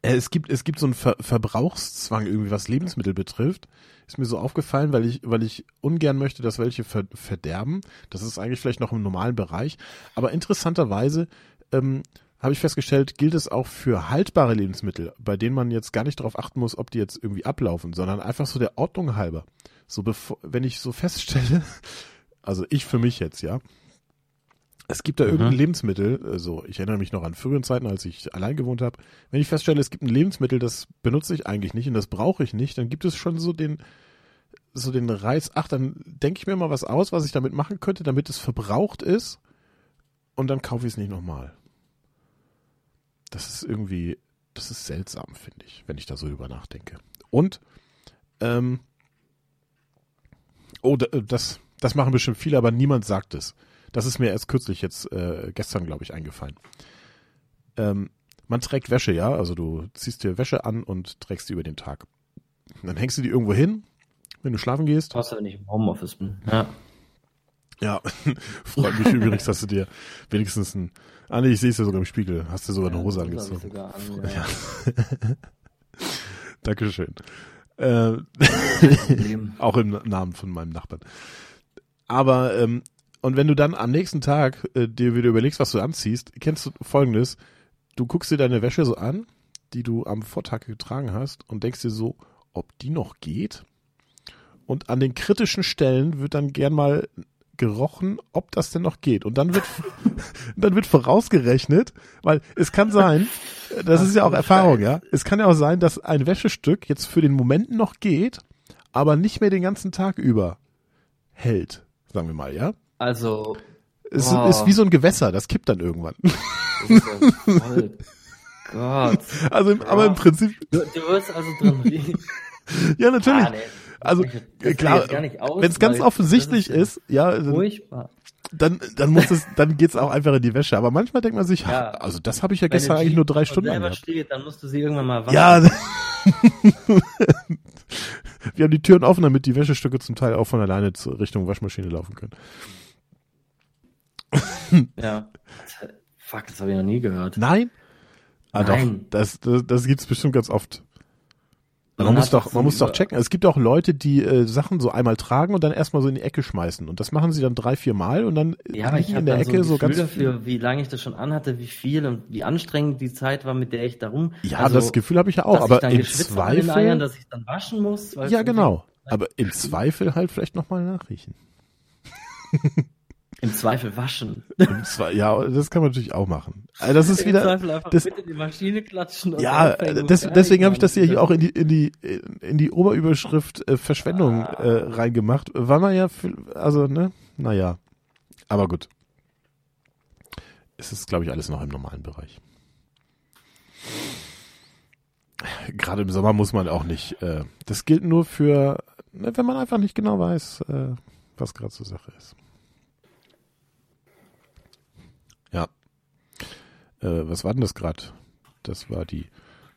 es gibt es gibt so einen Ver- Verbrauchszwang irgendwie, was Lebensmittel betrifft. Ist mir so aufgefallen, weil ich weil ich ungern möchte, dass welche ver- verderben. Das ist eigentlich vielleicht noch im normalen Bereich. Aber interessanterweise... Ähm, habe ich festgestellt, gilt es auch für haltbare Lebensmittel, bei denen man jetzt gar nicht darauf achten muss, ob die jetzt irgendwie ablaufen, sondern einfach so der Ordnung halber. So bevor, wenn ich so feststelle, also ich für mich jetzt, ja, Es gibt da irgendein mhm. Lebensmittel, also ich erinnere mich noch an früheren Zeiten, als ich allein gewohnt habe, wenn ich feststelle, es gibt ein Lebensmittel, das benutze ich eigentlich nicht und das brauche ich nicht, dann gibt es schon so den so den Reiz, ach, dann denke ich mir mal was aus, was ich damit machen könnte, damit es verbraucht ist und dann kaufe ich es nicht nochmal. Das ist irgendwie, das ist seltsam, finde ich, wenn ich da so drüber nachdenke. Und, ähm, oh, das, das machen bestimmt viele, aber niemand sagt es. Das ist mir erst kürzlich jetzt, äh, gestern, glaube ich, eingefallen. Ähm, man trägt Wäsche, ja? Also du ziehst dir Wäsche an und trägst die über den Tag. Und dann hängst du die irgendwo hin, wenn du schlafen gehst. Außer wenn ich im Homeoffice bin. Ja. Ja, freut mich übrigens, dass du dir wenigstens ein... Ah nee, ich sehe es ja sogar im Spiegel. Hast du sogar ja, eine Hose angezogen. Sogar an, ja. Ja. Dankeschön. Äh, auch im Namen von meinem Nachbarn. Aber, ähm, und wenn du dann am nächsten Tag äh, dir wieder überlegst, was du anziehst, kennst du Folgendes. Du guckst dir deine Wäsche so an, die du am Vortag getragen hast und denkst dir so, ob die noch geht? Und an den kritischen Stellen wird dann gern mal gerochen, ob das denn noch geht. Und dann wird dann wird vorausgerechnet, weil es kann sein, das ist ja auch Erfahrung, ja, es kann ja auch sein, dass ein Wäschestück jetzt für den Moment noch geht, aber nicht mehr den ganzen Tag über hält, sagen wir mal, ja. Also es oh. ist wie so ein Gewässer, das kippt dann irgendwann. Voll Gott. Also im, oh. aber im Prinzip. Du, du wirst also drin. Ja, natürlich. Ah, nee. Also das klar, wenn es ganz offensichtlich ist, ist, ja, dann, dann, dann muss es, dann geht's auch einfach in die Wäsche. Aber manchmal denkt man sich, ja, ach, also das habe ich ja gestern eigentlich nur drei Stunden angehabt. Steht, dann musst du sie irgendwann mal waschen. Ja. Wir haben die Türen offen, damit die Wäschestücke zum Teil auch von alleine zur Richtung Waschmaschine laufen können. Ja. Fuck, das habe ich noch nie gehört. Nein? Ah, Nein. Doch. Das, das, das gibt's bestimmt ganz oft. Man, man muss doch, man muss doch checken. Es gibt auch Leute, die äh, Sachen so einmal tragen und dann erstmal so in die Ecke schmeißen. Und das machen sie dann drei, vier Mal und dann ja, ich in der Ecke so, so ganz. Dafür, wie lange ich das schon anhatte, wie viel und wie anstrengend die Zeit war, mit der ich da rum. Ja, also, das Gefühl habe ich ja auch. Aber im Zweifel, den Eiern, dass ich dann waschen muss. Weil ja, genau. Aber im Zweifel halt vielleicht nochmal nachriechen. Im Zweifel waschen. Im Zwe- ja, das kann man natürlich auch machen. Also das ist Im wieder. Zweifel einfach das, bitte die Maschine klatschen. Und ja, des, deswegen habe ich das hier auch in die in die in die Oberüberschrift äh, Verschwendung ah. äh, reingemacht, weil man ja, für, also ne, naja, aber gut. Es ist, glaube ich, alles noch im normalen Bereich. Gerade im Sommer muss man auch nicht. Äh, das gilt nur für, wenn man einfach nicht genau weiß, äh, was gerade zur Sache ist. Ja. Äh, was war denn das gerade? Das war die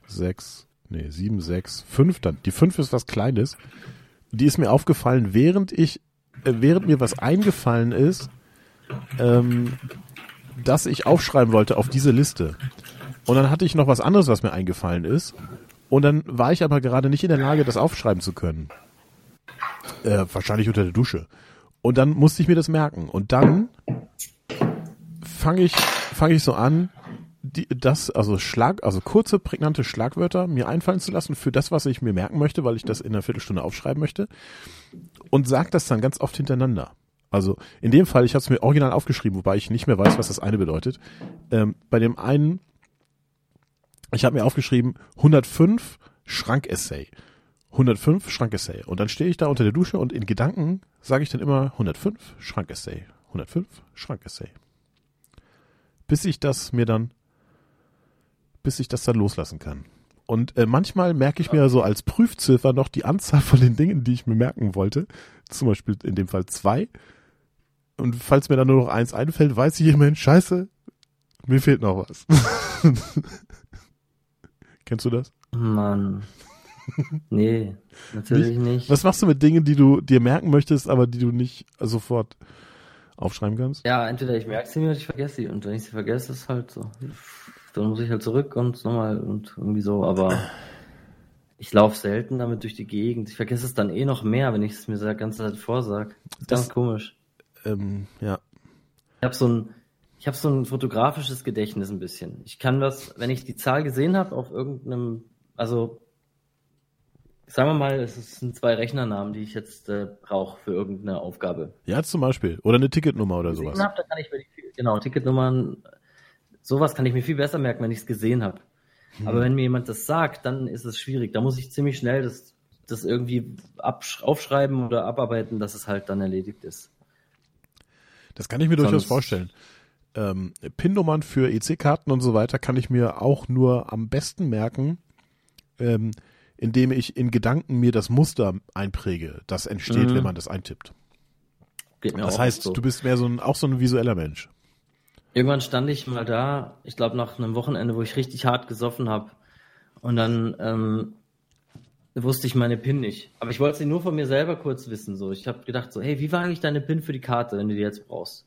sechs, nee, sieben, sechs, fünf dann. Die fünf ist was Kleines. Die ist mir aufgefallen, während ich, äh, während mir was eingefallen ist, ähm, dass ich aufschreiben wollte auf diese Liste. Und dann hatte ich noch was anderes, was mir eingefallen ist. Und dann war ich aber gerade nicht in der Lage, das aufschreiben zu können. Äh, wahrscheinlich unter der Dusche. Und dann musste ich mir das merken. Und dann fange ich, fange ich so an, die, das, also Schlag, also kurze, prägnante Schlagwörter mir einfallen zu lassen für das, was ich mir merken möchte, weil ich das in einer Viertelstunde aufschreiben möchte. Und sage das dann ganz oft hintereinander. Also in dem Fall, ich habe es mir original aufgeschrieben, wobei ich nicht mehr weiß, was das eine bedeutet. Ähm, bei dem einen, ich habe mir aufgeschrieben, hundertfünf Schrank-Essay. hundertfünf Schrank-Essay. Und dann stehe ich da unter der Dusche und in Gedanken sage ich dann immer hundertfünf Schrank-Essay. hundertfünf Schrank-Essay. bis ich das mir dann, bis ich das dann loslassen kann. Und äh, manchmal merke ich mir so als Prüfziffer noch die Anzahl von den Dingen, die ich mir merken wollte. Zum Beispiel in dem Fall zwei. Und falls mir dann nur noch eins einfällt, weiß ich immerhin, scheiße, mir fehlt noch was. Kennst du das? Mann. Nee, natürlich nicht? nicht. Was machst du mit Dingen, die du dir merken möchtest, aber die du nicht sofort aufschreiben kannst? Ja, entweder ich merke sie mir oder ich vergesse sie. Und wenn ich sie vergesse, ist halt so. Dann muss ich halt zurück und nochmal und irgendwie so. Aber ich laufe selten damit durch die Gegend. Ich vergesse es dann eh noch mehr, wenn ich es mir die ganze Zeit vorsage. Das ist das, ganz komisch. Ähm, ja. Ich habe so ein, ich habe so ein fotografisches Gedächtnis ein bisschen. Ich kann das, wenn ich die Zahl gesehen habe auf irgendeinem, also sagen wir mal, es sind zwei Rechnernamen, die ich jetzt äh, brauche für irgendeine Aufgabe. Ja, zum Beispiel. Oder eine Ticketnummer oder sowas. Hab, da kann ich mir die, genau, Ticketnummern, sowas kann ich mir viel besser merken, wenn ich es gesehen habe. Hm. Aber wenn mir jemand das sagt, dann ist es schwierig. Da muss ich ziemlich schnell das, das irgendwie absch- aufschreiben oder abarbeiten, dass es halt dann erledigt ist. Das kann ich mir Sonst, durchaus vorstellen. Ähm, PIN-Nummern für E C-Karten und so weiter kann ich mir auch nur am besten merken, ähm, indem ich in Gedanken mir das Muster einpräge, das entsteht, mhm. wenn man das eintippt. Geht mir das auch heißt, so. Du bist mehr so ein, auch so ein visueller Mensch. Irgendwann stand ich mal da, ich glaube nach einem Wochenende, wo ich richtig hart gesoffen habe, und dann ähm, wusste ich meine PIN nicht. Aber ich wollte sie nur von mir selber kurz wissen. So, ich habe gedacht so, hey, wie war eigentlich deine PIN für die Karte, wenn du die jetzt brauchst?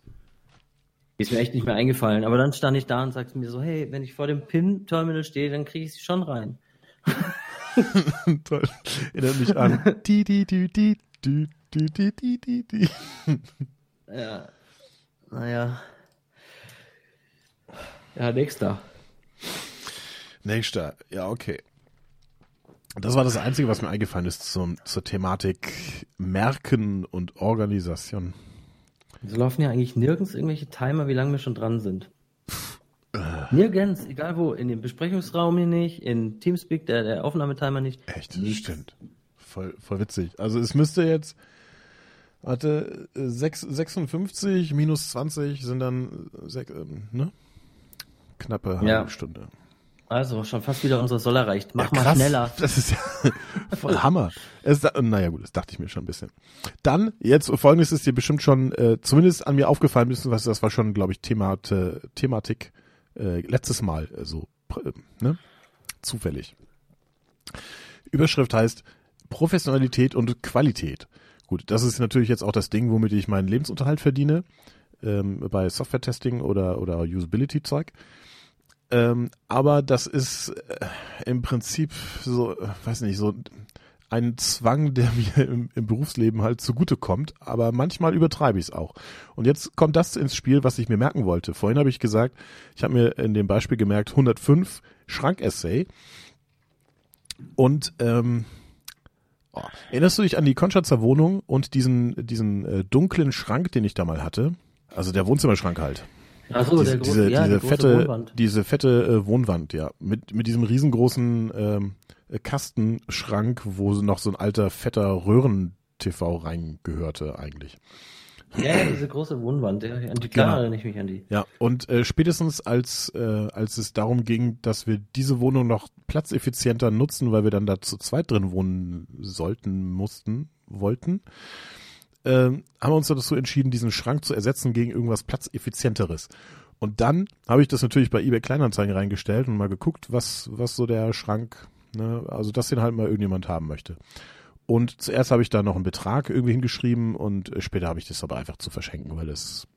Die ist mir echt nicht mehr eingefallen. Aber dann stand ich da und sagte mir so, hey, wenn ich vor dem PIN-Terminal stehe, dann kriege ich sie schon rein. Toll. Erinnert mich an. Die, die, die, die, die, die, die, die, die. Ja. Naja. Ja, nächster. Nächster. Ja, okay. Das war das Einzige, was mir eingefallen ist zum, zur Thematik Merken und Organisation. So laufen ja eigentlich nirgends irgendwelche Timer, wie lange wir schon dran sind. Nirgends, egal wo, in dem Besprechungsraum hier nicht, in Teamspeak, der, der Aufnahmetimer nicht. Echt, nichts. Stimmt. Voll, voll witzig. Also es müsste jetzt, warte, sechs, sechsundfünfzig minus zwanzig sind dann sechs, ne? Knappe halbe ja. Stunde. Also schon fast wieder unser Soll erreicht. Mach ja, mal schneller. Das ist ja voll Hammer. Es, naja gut, das dachte ich mir schon ein bisschen. Dann, jetzt Folgendes ist dir bestimmt schon, äh, zumindest an mir aufgefallen müssen, was das war schon, glaube ich, Thema, äh, Thematik äh, letztes Mal äh, so, äh, ne? Zufällig. Überschrift heißt Professionalität und Qualität. Gut, das ist natürlich jetzt auch das Ding, womit ich meinen Lebensunterhalt verdiene, ähm, bei Software-Testing oder, oder Usability-Zeug. Ähm, aber das ist äh, im Prinzip so, äh, weiß nicht, so ein Zwang, der mir im, im Berufsleben halt zugutekommt. Aber manchmal übertreibe ich es auch. Und jetzt kommt das ins Spiel, was ich mir merken wollte. Vorhin habe ich gesagt, ich habe mir in dem Beispiel gemerkt, hundertfünf Schrank-Essay. Und ähm, oh, erinnerst du dich an die Konstanzer Wohnung und diesen, diesen äh, dunklen Schrank, den ich da mal hatte? Also der Wohnzimmerschrank halt. Ach so, diese, der große, diese, ja, diese die fette, Wohnwand. diese fette äh, Wohnwand, ja, mit mit diesem riesengroßen ähm, Kastenschrank, wo noch so ein alter fetter Röhren-T V reingehörte eigentlich. Ja, ja, diese große Wohnwand, ja, an die klar erinnere ich mich an die. Ja, und äh, spätestens als äh, als es darum ging, dass wir diese Wohnung noch platzeffizienter nutzen, weil wir dann da zu zweit drin wohnen sollten, mussten, wollten. Ähm, haben wir uns dazu entschieden, diesen Schrank zu ersetzen gegen irgendwas platzeffizienteres. Und dann habe ich das natürlich bei eBay Kleinanzeigen reingestellt und mal geguckt, was was so der Schrank, ne, also dass den halt mal irgendjemand haben möchte. Und zuerst habe ich da noch einen Betrag irgendwie hingeschrieben und später habe ich das aber einfach zu verschenken, weil das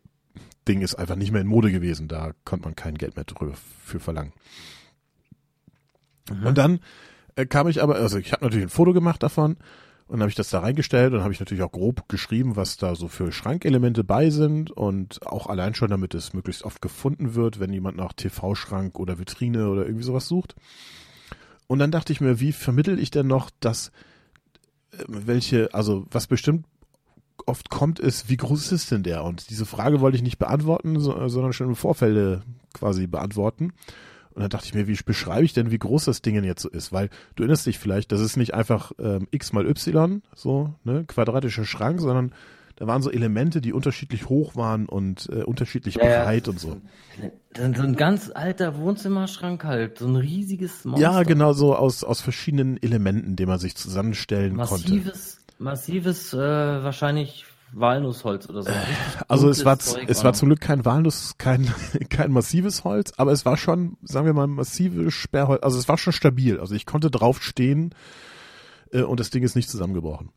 Ding ist einfach nicht mehr in Mode gewesen. Da konnte man kein Geld mehr drüber für verlangen. Mhm. Und dann äh, kam ich aber, also ich habe natürlich ein Foto gemacht davon. Und habe ich das da reingestellt und habe ich natürlich auch grob geschrieben, was da so für Schrankelemente bei sind und auch allein schon, damit es möglichst oft gefunden wird, wenn jemand nach T V-Schrank oder Vitrine oder irgendwie sowas sucht. Und dann dachte ich mir, wie vermittel ich denn noch, dass welche, also was bestimmt oft kommt, ist, wie groß ist denn der? Und diese Frage wollte ich nicht beantworten, sondern schon im Vorfeld quasi beantworten. Und dann dachte ich mir, wie beschreibe ich denn, wie groß das Ding denn jetzt so ist? Weil du erinnerst dich vielleicht, das ist nicht einfach ähm, x mal y, so, ne, quadratischer Schrank, sondern da waren so Elemente, die unterschiedlich hoch waren und äh, unterschiedlich ja, breit ja, und so. So ein ganz alter Wohnzimmerschrank halt, so ein riesiges Monster. Ja, genau, so aus, aus verschiedenen Elementen, die man sich zusammenstellen massives, konnte. Massives, äh, wahrscheinlich Walnussholz oder so. Also es war Zeug, es war zum Glück kein Walnuss, kein kein massives Holz, aber es war schon, sagen wir mal, massives Sperrholz. Also es war schon stabil. Also ich konnte drauf stehen äh, und das Ding ist nicht zusammengebrochen.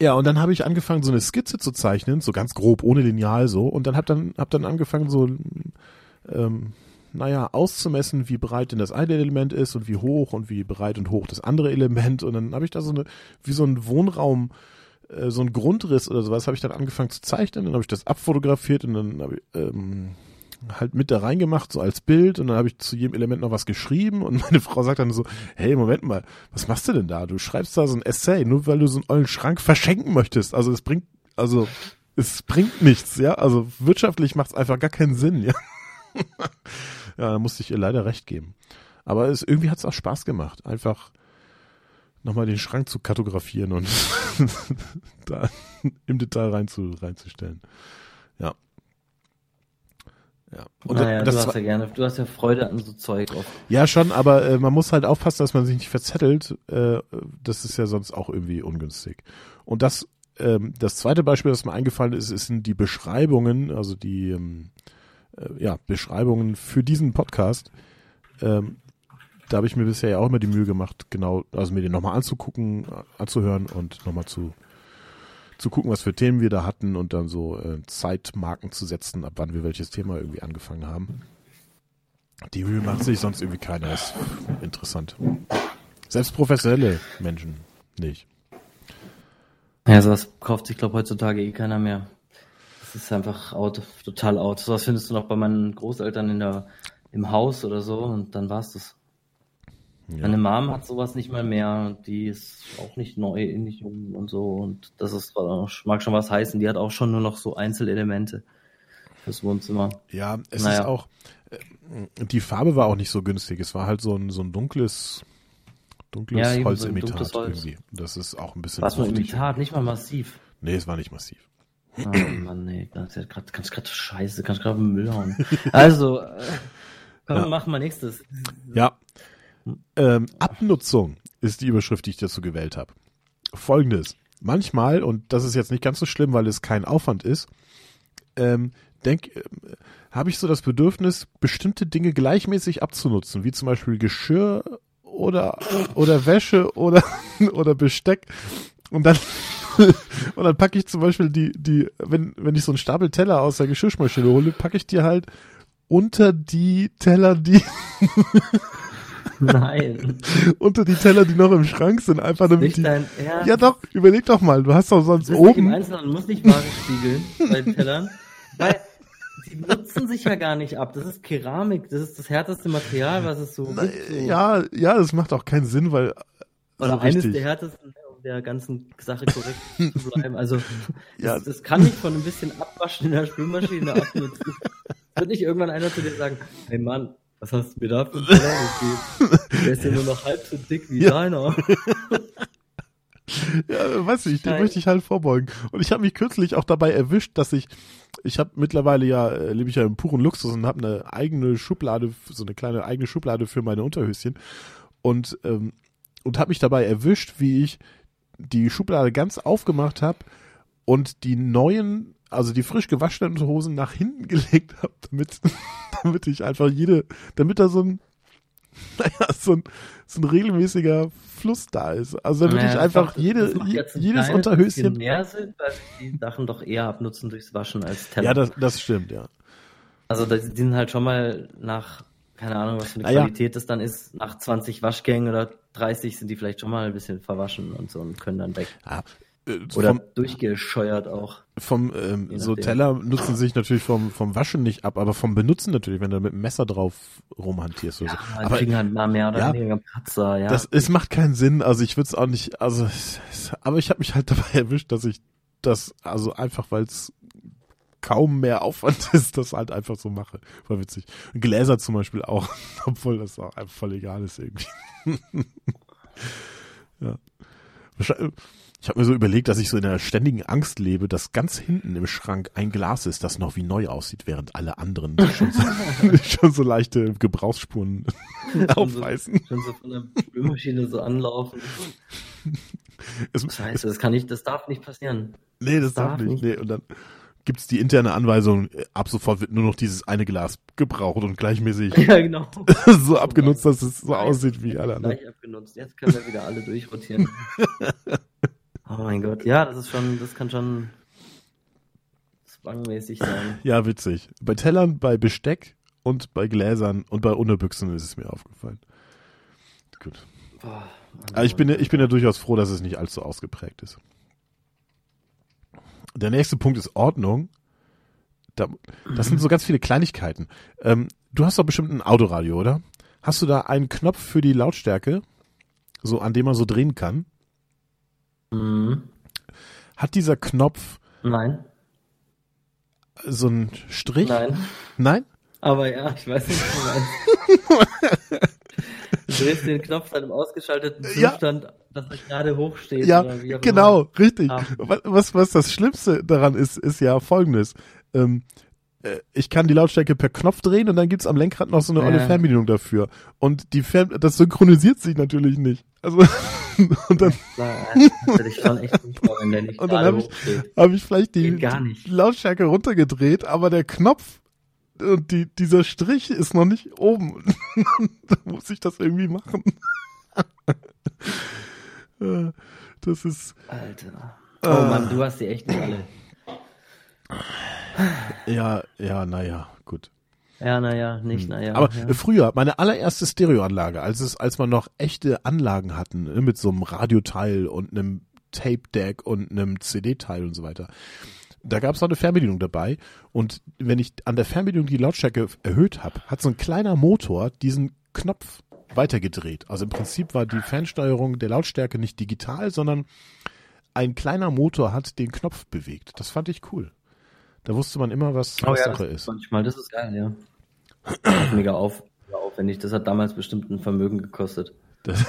Ja, und dann habe ich angefangen, so eine Skizze zu zeichnen, so ganz grob, ohne Lineal so. Und dann habe dann habe dann angefangen, so ähm, naja, auszumessen, wie breit denn das eine Element ist und wie hoch und wie breit und hoch das andere Element. Und dann habe ich da so eine wie so einen Wohnraum so ein Grundriss oder sowas habe ich dann angefangen zu zeichnen, dann habe ich das abfotografiert und dann habe ich, ähm, halt mit da reingemacht, so als Bild, und dann habe ich zu jedem Element noch was geschrieben und meine Frau sagt dann so, hey, Moment mal, was machst du denn da? Du schreibst da so ein Essay, nur weil du so einen ollen Schrank verschenken möchtest. Also es bringt, also es bringt nichts, ja. Also wirtschaftlich macht es einfach gar keinen Sinn, ja. Ja, da musste ich ihr leider recht geben. Aber es, irgendwie hat es auch Spaß gemacht, einfach nochmal den Schrank zu kartografieren und da im Detail rein zu, reinzustellen. Ja. Ja. Und naja, das, du hast ja gerne, du hast ja Freude an so Zeug oft. Ja, schon, aber äh, man muss halt aufpassen, dass man sich nicht verzettelt. Äh, das ist ja sonst auch irgendwie ungünstig. Und das, ähm, das zweite Beispiel, das mir eingefallen ist, ist sind die Beschreibungen, also die ähm, äh, ja, Beschreibungen für diesen Podcast. Ähm, da habe ich mir bisher ja auch immer die Mühe gemacht, genau, also mir den nochmal anzugucken, anzuhören und nochmal zu zu gucken, was für Themen wir da hatten und dann so äh, Zeitmarken zu setzen, ab wann wir welches Thema irgendwie angefangen haben. Die Mühe macht sich sonst irgendwie keiner. Ist interessant. Selbst professionelle Menschen nicht. Ja, sowas kauft sich, glaube ich, heutzutage eh keiner mehr. Das ist einfach out, total out. Sowas findest du noch bei meinen Großeltern in der, im Haus oder so und dann war's das. Ja. Meine Mom hat sowas nicht mal mehr, die ist auch nicht neu, nicht jung und so, und das ist, mag schon was heißen, die hat auch schon nur noch so Einzelelemente fürs Wohnzimmer. Ja, es naja. ist auch, die Farbe war auch nicht so günstig, es war halt so ein, so ein dunkles, dunkles ja, Holzimitat so dunkles Holz. irgendwie. Das ist auch ein bisschen... War es nur Imitat, nicht mal massiv? Nee, es war nicht massiv. Oh Mann, nee, das ist grad, kannst gerade scheiße, kannst gerade auf den Müll hauen. Also, äh, komm, ja. mach mal nächstes. Ja. Ähm, Abnutzung ist die Überschrift, die ich dazu gewählt habe. Folgendes. Manchmal, und das ist jetzt nicht ganz so schlimm, weil es kein Aufwand ist, ähm, denk, äh, habe ich so das Bedürfnis, bestimmte Dinge gleichmäßig abzunutzen, wie zum Beispiel Geschirr oder, oder Wäsche oder, oder Besteck. Und dann, und dann packe ich zum Beispiel die, die, wenn, wenn ich so einen Stapel Teller aus der Geschirrmaschine hole, packe ich die halt unter die Teller, die... Nein. Unter die Teller, die noch im Schrank sind, einfach damit die... Dein Ernst. Ja doch, überleg doch mal, du hast doch sonst oben... Nicht im Einzelnen, muss nicht Ware spiegeln bei den Tellern, weil die nutzen sich ja gar nicht ab. Das ist Keramik, das ist das härteste Material, was es so Na, gibt. So. Ja, ja, das macht auch keinen Sinn, weil... Oder also eines richtig. der härtesten, um der ganzen Sache korrekt zu bleiben. Also ja. das, das kann nicht von ein bisschen Abwaschen in der Spülmaschine abnutzen. Wird nicht irgendwann einer zu dir sagen, hey Mann, was hast du mir da für einen Teller gegeben? Der ist ja nur noch halb so dick wie ja. deiner. Ja, weiß nicht, dem möchte ich halt vorbeugen. Und ich habe mich kürzlich auch dabei erwischt, dass ich, ich habe mittlerweile ja, lebe ich ja im puren Luxus und habe eine eigene Schublade, so eine kleine eigene Schublade für meine Unterhöschen. Und, ähm, und habe mich dabei erwischt, wie ich die Schublade ganz aufgemacht habe und die neuen, also die frisch gewaschenen Hosen nach hinten gelegt habe, damit, damit ich einfach jede, damit da so ein, naja, so ein, so ein regelmäßiger Fluss da ist. Also damit naja, ich einfach jede, jedes Unterhöschen. Mehr sind, weil ich die Sachen doch eher abnutzen durchs Waschen als Teller. Ja, das, das stimmt, ja. Also die sind halt schon mal nach, keine Ahnung, was für eine naja. Qualität das dann ist, nach zwanzig Waschgängen oder dreißig sind die vielleicht schon mal ein bisschen verwaschen und so und können dann weg. Ja. Oder vom, durchgescheuert auch. Vom ähm, so Teller nutzen sich natürlich vom vom Waschen nicht ab, aber vom Benutzen natürlich, wenn du mit dem Messer drauf rumhantierst oder ja, so. Aber kriegen halt mal mehr oder ja, weniger Patzer, ja. Das es macht keinen Sinn, also ich würde es auch nicht, also aber ich habe mich halt dabei erwischt, dass ich das also einfach, weil es kaum mehr Aufwand ist, das halt einfach so mache. War witzig. Gläser zum Beispiel auch, obwohl das auch einfach voll egal ist irgendwie. Ja. Wahrscheinlich. Ich habe mir so überlegt, dass ich so in einer ständigen Angst lebe, dass ganz hinten im Schrank ein Glas ist, das noch wie neu aussieht, während alle anderen schon so, schon so leichte Gebrauchsspuren aufweisen. Schon so von der Spülmaschine so anlaufen. Scheiße, das kann nicht, das darf nicht passieren. Nee, das, das darf, darf nicht. Nee, und dann gibt's die interne Anweisung, ab sofort wird nur noch dieses eine Glas gebraucht und gleichmäßig ja, genau. so abgenutzt, dass es so aussieht wie alle anderen. Gleich abgenutzt, jetzt können wir wieder alle durchrotieren. Oh mein Gott, ja, das ist schon, das kann schon zwangmäßig sein. Ja, witzig. Bei Tellern, bei Besteck und bei Gläsern und bei Unterbüchsen ist es mir aufgefallen. Gut. Oh, Mann, Aber ich bin, ich bin ja durchaus froh, dass es nicht allzu ausgeprägt ist. Der nächste Punkt ist Ordnung. Da, das sind so ganz viele Kleinigkeiten. Ähm, du hast doch bestimmt ein Autoradio, oder? Hast du da einen Knopf für die Lautstärke, so an dem man so drehen kann? Mhm. Hat dieser Knopf... Nein. So einen Strich? Nein. Nein? Aber ja, ich weiß nicht, was du meinst. Du drehst den Knopf dann im ausgeschalteten Zustand, ja, dass er gerade hochsteht. Ja, oder wie auch genau, immer. Richtig. Ah. Was, was das Schlimmste daran ist, ist ja Folgendes. Ähm, äh, ich kann die Lautstärke per Knopf drehen und dann gibt's am Lenkrad noch so eine äh. olle Fernbedienung dafür. Und die Fern- das synchronisiert sich natürlich nicht. Also und dann habe ich, hab ich vielleicht die, die Lautstärke runtergedreht, aber der Knopf und die, dieser Strich ist noch nicht oben. Da muss ich das irgendwie machen. Das ist... Alter. Oh äh, Mann, du hast die echt nicht alle. Ja, ja, naja, gut. Ja, naja, nicht hm. naja. Aber ja. Früher, meine allererste Stereoanlage, als es, als man noch echte Anlagen hatten, mit so einem Radioteil und einem Tape-Deck und einem C D-Teil und so weiter, da gab es noch eine Fernbedienung dabei und wenn ich an der Fernbedienung die Lautstärke erhöht habe, hat so ein kleiner Motor diesen Knopf weitergedreht. Also im Prinzip war die Fernsteuerung der Lautstärke nicht digital, sondern ein kleiner Motor hat den Knopf bewegt. Das fand ich cool. Da wusste man immer, was oh, ja, Sache ist. Manchmal, das ist geil, ja. Das ist mega auf, mega aufwendig. Das hat damals bestimmt ein Vermögen gekostet. Das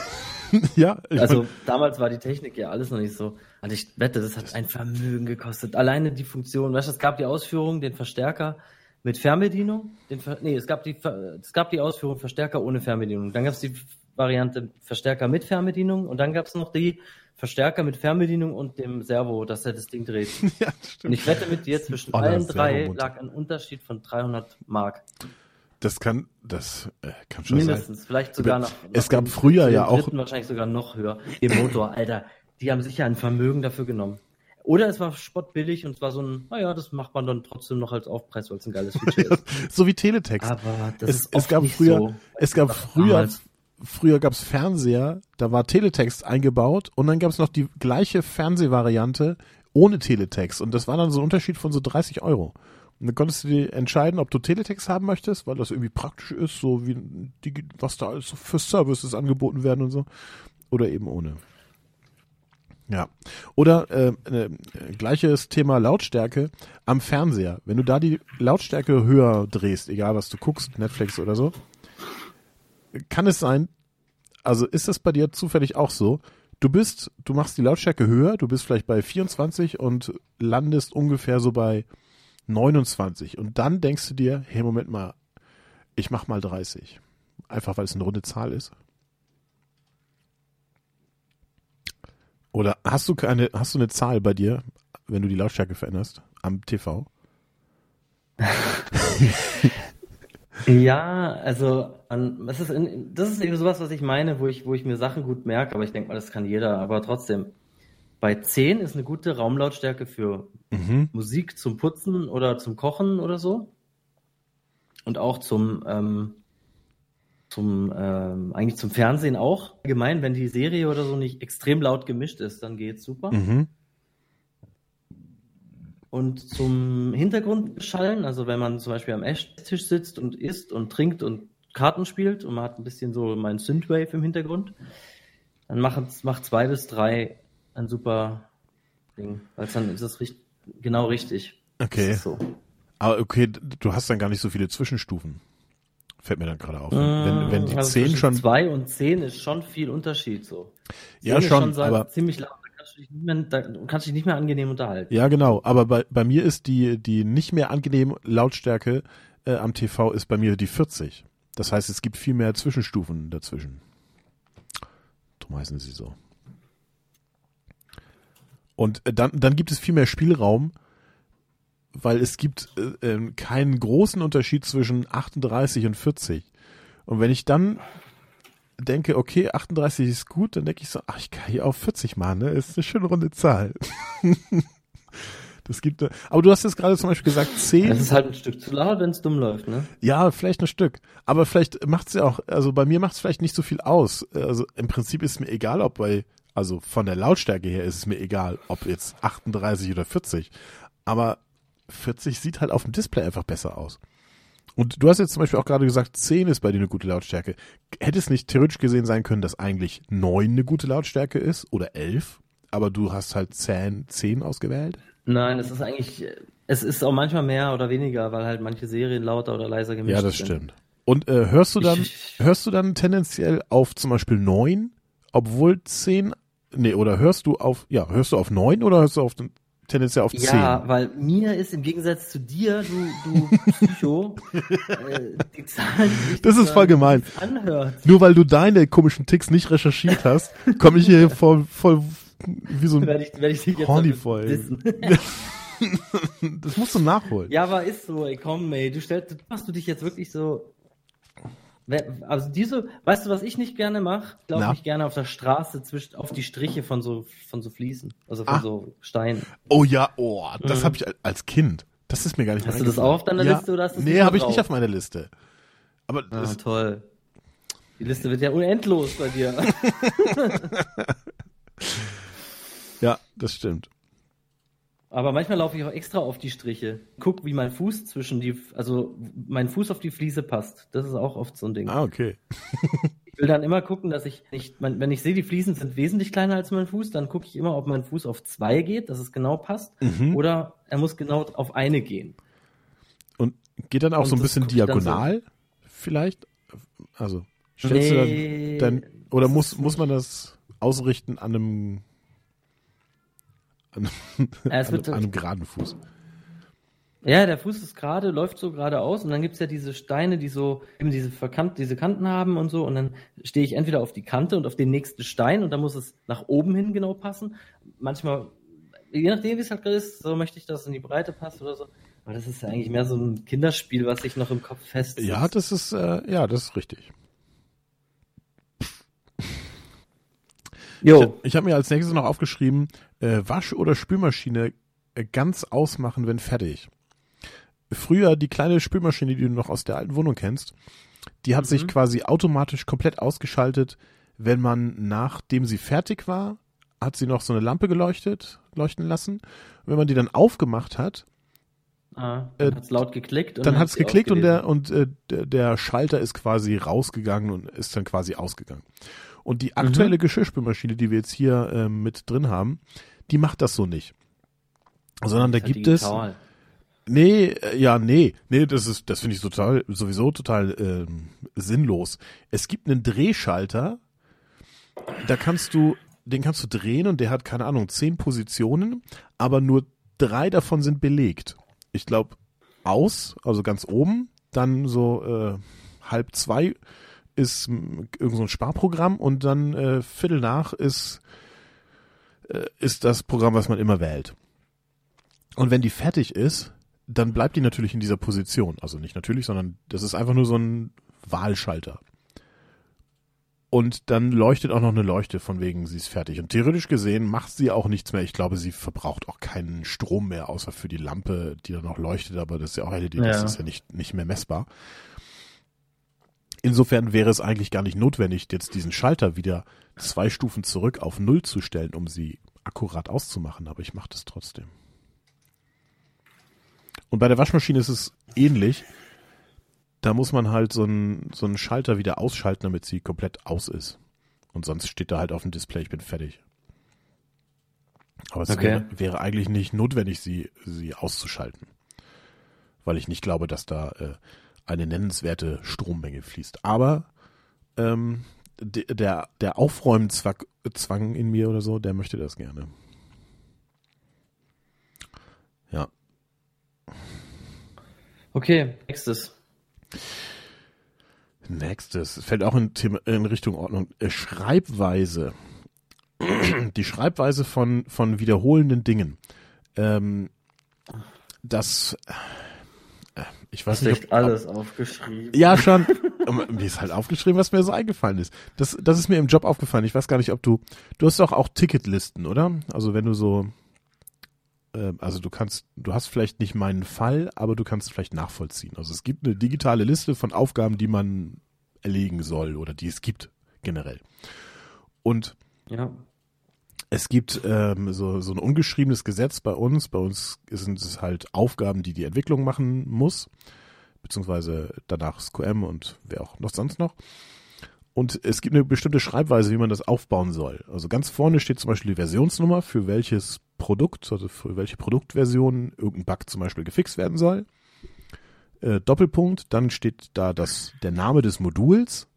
ja, also mein, damals war die Technik ja alles noch nicht so. Also ich wette, das hat ein Vermögen gekostet. Alleine die Funktion, weißt du, es gab die Ausführung, den Verstärker mit Fernbedienung. Den Ver- nee, es gab, die, es gab die Ausführung Verstärker ohne Fernbedienung. Dann gab es die Variante Verstärker mit Fernbedienung und dann gab es noch die Verstärker mit Fernbedienung und dem Servo, dass er das Ding dreht. Ja, stimmt. Und ich wette mit dir, zwischen oh, allen drei lag ein Unterschied von dreihundert Mark. Das kann, das äh, kann schon mindestens, sein. Mindestens, vielleicht sogar noch. Es gab früher ja auch. Wahrscheinlich sogar noch höher. Den Motor, Alter, die haben sicher ein Vermögen dafür genommen. Oder es war spottbillig und es war so ein, naja, das macht man dann trotzdem noch als Aufpreis, weil es ein geiles Feature ist. So wie Teletext. Aber das es, ist oft es gab nicht früher, so. Es gab früher, früher gab es Fernseher, da war Teletext eingebaut und dann gab es noch die gleiche Fernsehvariante ohne Teletext und das war dann so ein Unterschied von so dreißig Euro. Und dann konntest du dir entscheiden, ob du Teletext haben möchtest, weil das irgendwie praktisch ist, so wie die, was da alles für Services angeboten werden und so. Oder eben ohne. Ja. Oder äh, äh, gleiches Thema Lautstärke am Fernseher. Wenn du da die Lautstärke höher drehst, egal was du guckst, Netflix oder so, kann es sein, also ist das bei dir zufällig auch so, du bist, du machst die Lautstärke höher, du bist vielleicht bei vierundzwanzig und landest ungefähr so bei neunundzwanzig. Und dann denkst du dir, hey, Moment mal, ich mach mal dreißig. Einfach, weil es eine runde Zahl ist. Oder hast du keine, hast du eine Zahl bei dir, wenn du die Lautstärke veränderst, am T V? Ja, also an, das ist in, das ist eben sowas, was ich meine, wo ich, wo ich mir Sachen gut merke, aber ich denke mal, das kann jeder, aber trotzdem. Bei zehn ist eine gute Raumlautstärke für mhm. Musik zum Putzen oder zum Kochen oder so. Und auch zum, ähm, zum ähm, eigentlich zum Fernsehen auch. Allgemein, wenn die Serie oder so nicht extrem laut gemischt ist, dann geht's super. Mhm. Und zum Hintergrundschallen, also wenn man zum Beispiel am Esstisch sitzt und isst und trinkt und Karten spielt und man hat ein bisschen so meinen Synthwave im Hintergrund, dann macht, macht zwei bis drei ein super Ding, weil dann ist das richtig, genau richtig. Okay. So. Aber okay, du hast dann gar nicht so viele Zwischenstufen. Fällt mir dann gerade auf. Mmh, wenn, wenn die also zehn schon. zwei und zehn ist schon viel Unterschied so. zehn ja, schon, schon so aber. Ziemlich laut, da kannst du dich nicht mehr, da kannst du dich nicht mehr angenehm unterhalten. Ja, genau. Aber bei, bei mir ist die, die nicht mehr angenehme Lautstärke äh, am T V ist bei mir die vierzig. Das heißt, es gibt viel mehr Zwischenstufen dazwischen. Darum heißen sie so. Und dann, dann gibt es viel mehr Spielraum, weil es gibt äh, keinen großen Unterschied zwischen achtunddreißig und vierzig. Und wenn ich dann denke, okay, achtunddreißig ist gut, dann denke ich so, ach, ich kann hier auch vierzig machen, ne? Ist eine schöne runde Zahl. Das gibt, aber du hast jetzt gerade zum Beispiel gesagt, zehn. Das ist halt ein Stück zu laut, wenn es dumm läuft, ne? Ja, vielleicht ein Stück. Aber vielleicht macht's ja auch, also bei mir macht's vielleicht nicht so viel aus. Also im Prinzip ist mir egal, ob bei Also von der Lautstärke her ist es mir egal, ob jetzt achtunddreißig oder vierzig. Aber vierzig sieht halt auf dem Display einfach besser aus. Und du hast jetzt zum Beispiel auch gerade gesagt, zehn ist bei dir eine gute Lautstärke. Hätte es nicht theoretisch gesehen sein können, dass eigentlich neun eine gute Lautstärke ist oder elf, aber du hast halt zehn, zehn ausgewählt? Nein, es ist eigentlich, es ist auch manchmal mehr oder weniger, weil halt manche Serien lauter oder leiser gemischt sind. Ja, das sind. Stimmt. Und äh, hörst du dann, hörst du dann tendenziell auf zum Beispiel neun, obwohl zehn, nee, oder hörst du auf, ja, hörst du auf neun oder hörst du auf den, tendenziell auf zehn? Ja, weil mir ist im Gegensatz zu dir, du, du Psycho, äh, die Zahlen nicht, das ist voll gemein. Anhört. Nur weil du deine komischen Ticks nicht recherchiert hast, komme ich hier voll, voll wie so ein werd ich, werd ich dich jetzt horny voll. Das musst du nachholen. Ja, aber ist so, ey, komm, ey, du stellst, machst du dich jetzt wirklich so, also diese, weißt du, was ich nicht gerne mache? Ich glaube, ich gerne auf der Straße zwischen, auf die Striche von so, von so Fliesen, also von ah. so Steinen. Oh ja, oh, das mhm. habe ich als Kind, das ist mir gar nicht. Hast du das auch auf deiner ja. Liste oder hast du das nee, habe ich nicht auf meiner Liste. Aber ah, das toll. Die Liste wird ja unendlos bei dir. Ja, das stimmt. Aber manchmal laufe ich auch extra auf die Striche. Guck, wie mein Fuß zwischen die, also mein Fuß auf die Fliese passt. Das ist auch oft so ein Ding. Ah, okay. Ich will dann immer gucken, dass ich nicht, wenn ich sehe, die Fliesen sind wesentlich kleiner als mein Fuß, dann gucke ich immer, ob mein Fuß auf zwei geht, dass es genau passt, mhm. oder er muss genau auf eine gehen. Und geht dann auch und so ein bisschen diagonal so vielleicht? Also, stellst nee, du dann, dann oder muss, muss man das ausrichten an einem An, ja, es an, wird, an einem geraden Fuß. Ja, der Fuß ist gerade, läuft so geradeaus und dann gibt es ja diese Steine, die so eben diese, Verkant, diese Kanten haben und so, und dann stehe ich entweder auf die Kante und auf den nächsten Stein und dann muss es nach oben hin genau passen. Manchmal, je nachdem wie es halt gerade ist, so möchte ich, dass es in die Breite passt oder so. Aber das ist ja eigentlich mehr so ein Kinderspiel, was sich noch im Kopf festsitzt. Ja, das ist, äh, ja, das ist richtig. Jo. Ich, ich habe mir als nächstes noch aufgeschrieben, äh, Wasch- oder Spülmaschine äh, ganz ausmachen, wenn fertig. Früher die kleine Spülmaschine, die du noch aus der alten Wohnung kennst, die hat mhm. sich quasi automatisch komplett ausgeschaltet, wenn man, nachdem sie fertig war, hat sie noch so eine Lampe geleuchtet, leuchten lassen. Und wenn man die dann aufgemacht hat, ah, dann äh, hat es laut geklickt. Und dann hat es geklickt und, der, und äh, der, der Schalter ist quasi rausgegangen und ist dann quasi ausgegangen. Und die aktuelle mhm. Geschirrspülmaschine, die wir jetzt hier äh, mit drin haben, die macht das so nicht. Sondern da gibt es... Kaul. Nee, äh, ja, nee. Nee, das ist, das finde ich total, sowieso total äh, sinnlos. Es gibt einen Drehschalter, da kannst du, den kannst du drehen und der hat, keine Ahnung, zehn Positionen, aber nur drei davon sind belegt. Ich glaube, aus, also ganz oben, dann so äh, halb zwei... ist irgend so ein Sparprogramm und dann äh, Viertel nach ist, äh, ist das Programm, was man immer wählt. Und wenn die fertig ist, dann bleibt die natürlich in dieser Position. Also nicht natürlich, sondern das ist einfach nur so ein Wahlschalter. Und dann leuchtet auch noch eine Leuchte, von wegen sie ist fertig. Und theoretisch gesehen macht sie auch nichts mehr. Ich glaube, sie verbraucht auch keinen Strom mehr, außer für die Lampe, die dann noch leuchtet. Aber das ist ja auch L E D, ja. Das ist ja nicht, nicht mehr messbar. Insofern wäre es eigentlich gar nicht notwendig, jetzt diesen Schalter wieder zwei Stufen zurück auf Null zu stellen, um sie akkurat auszumachen. Aber ich mache das trotzdem. Und bei der Waschmaschine ist es ähnlich. Da muss man halt so einen, so einen Schalter wieder ausschalten, damit sie komplett aus ist. Und sonst steht da halt auf dem Display, ich bin fertig. Aber es okay. wäre, wäre eigentlich nicht notwendig, sie, sie auszuschalten. Weil ich nicht glaube, dass da... Äh, eine nennenswerte Strommenge fließt. Aber ähm, de, der, der Aufräumzwang in mir oder so, der möchte das gerne. Ja. Okay, nächstes. Nächstes. Fällt auch in, Thema, in Richtung Ordnung. Schreibweise. Die Schreibweise von, von wiederholenden Dingen. Ähm, das... Ich weiß nicht, ob, alles aufgeschrieben. Ja, schon. Mir ist halt aufgeschrieben, was mir so eingefallen ist. Das, das ist mir im Job aufgefallen. Ich weiß gar nicht, ob du, du hast doch auch Ticketlisten, oder? Also wenn du so, äh, also du kannst, du hast vielleicht nicht meinen Fall, aber du kannst es vielleicht nachvollziehen. Also es gibt eine digitale Liste von Aufgaben, die man erledigen soll oder die es gibt generell. Und ja. Es gibt ähm, so, so ein ungeschriebenes Gesetz bei uns. Bei uns sind es halt Aufgaben, die die Entwicklung machen muss, beziehungsweise danach ist Q M und wer auch noch sonst noch. Und es gibt eine bestimmte Schreibweise, wie man das aufbauen soll. Also ganz vorne steht zum Beispiel die Versionsnummer, für welches Produkt, also für welche Produktversion irgendein Bug zum Beispiel gefixt werden soll. Äh, Doppelpunkt, dann steht da das, der Name des Moduls,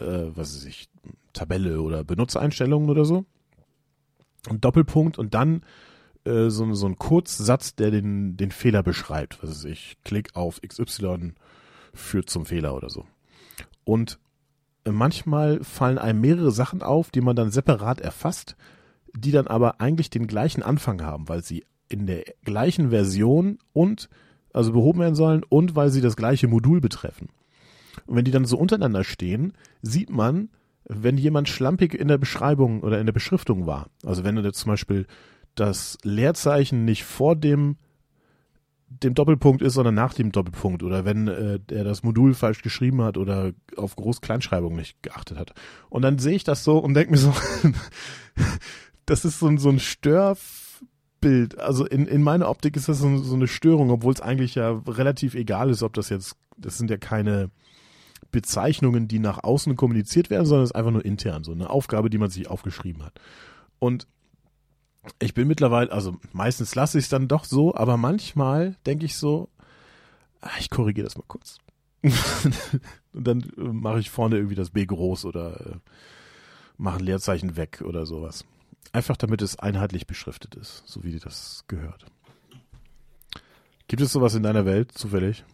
äh, was weiß ich, Tabelle oder Benutzereinstellungen oder so. Und Doppelpunkt und dann äh, so, so ein Kurzsatz, der den, den Fehler beschreibt. Was weiß ich, Klick auf X Y führt zum Fehler oder so. Und manchmal fallen einem mehrere Sachen auf, die man dann separat erfasst, die dann aber eigentlich den gleichen Anfang haben, weil sie in der gleichen Version und also behoben werden sollen und weil sie das gleiche Modul betreffen. Und wenn die dann so untereinander stehen, sieht man, wenn jemand schlampig in der Beschreibung oder in der Beschriftung war. Also wenn jetzt zum Beispiel das Leerzeichen nicht vor dem, dem Doppelpunkt ist, sondern nach dem Doppelpunkt oder wenn äh, er das Modul falsch geschrieben hat oder auf Groß-Kleinschreibung nicht geachtet hat. Und dann sehe ich das so und denke mir so, das ist so ein, so ein Störbild. Also in, in meiner Optik ist das so, so eine Störung, obwohl es eigentlich ja relativ egal ist, ob das jetzt, das sind ja keine Bezeichnungen, die nach außen kommuniziert werden, sondern es ist einfach nur intern, so eine Aufgabe, die man sich aufgeschrieben hat. Und ich bin mittlerweile, also meistens lasse ich es dann doch so, aber manchmal denke ich so, ach, ich korrigiere das mal kurz. Und dann mache ich vorne irgendwie das B groß oder mache ein Leerzeichen weg oder sowas. Einfach damit es einheitlich beschriftet ist, so wie das gehört. Gibt es sowas in deiner Welt zufällig?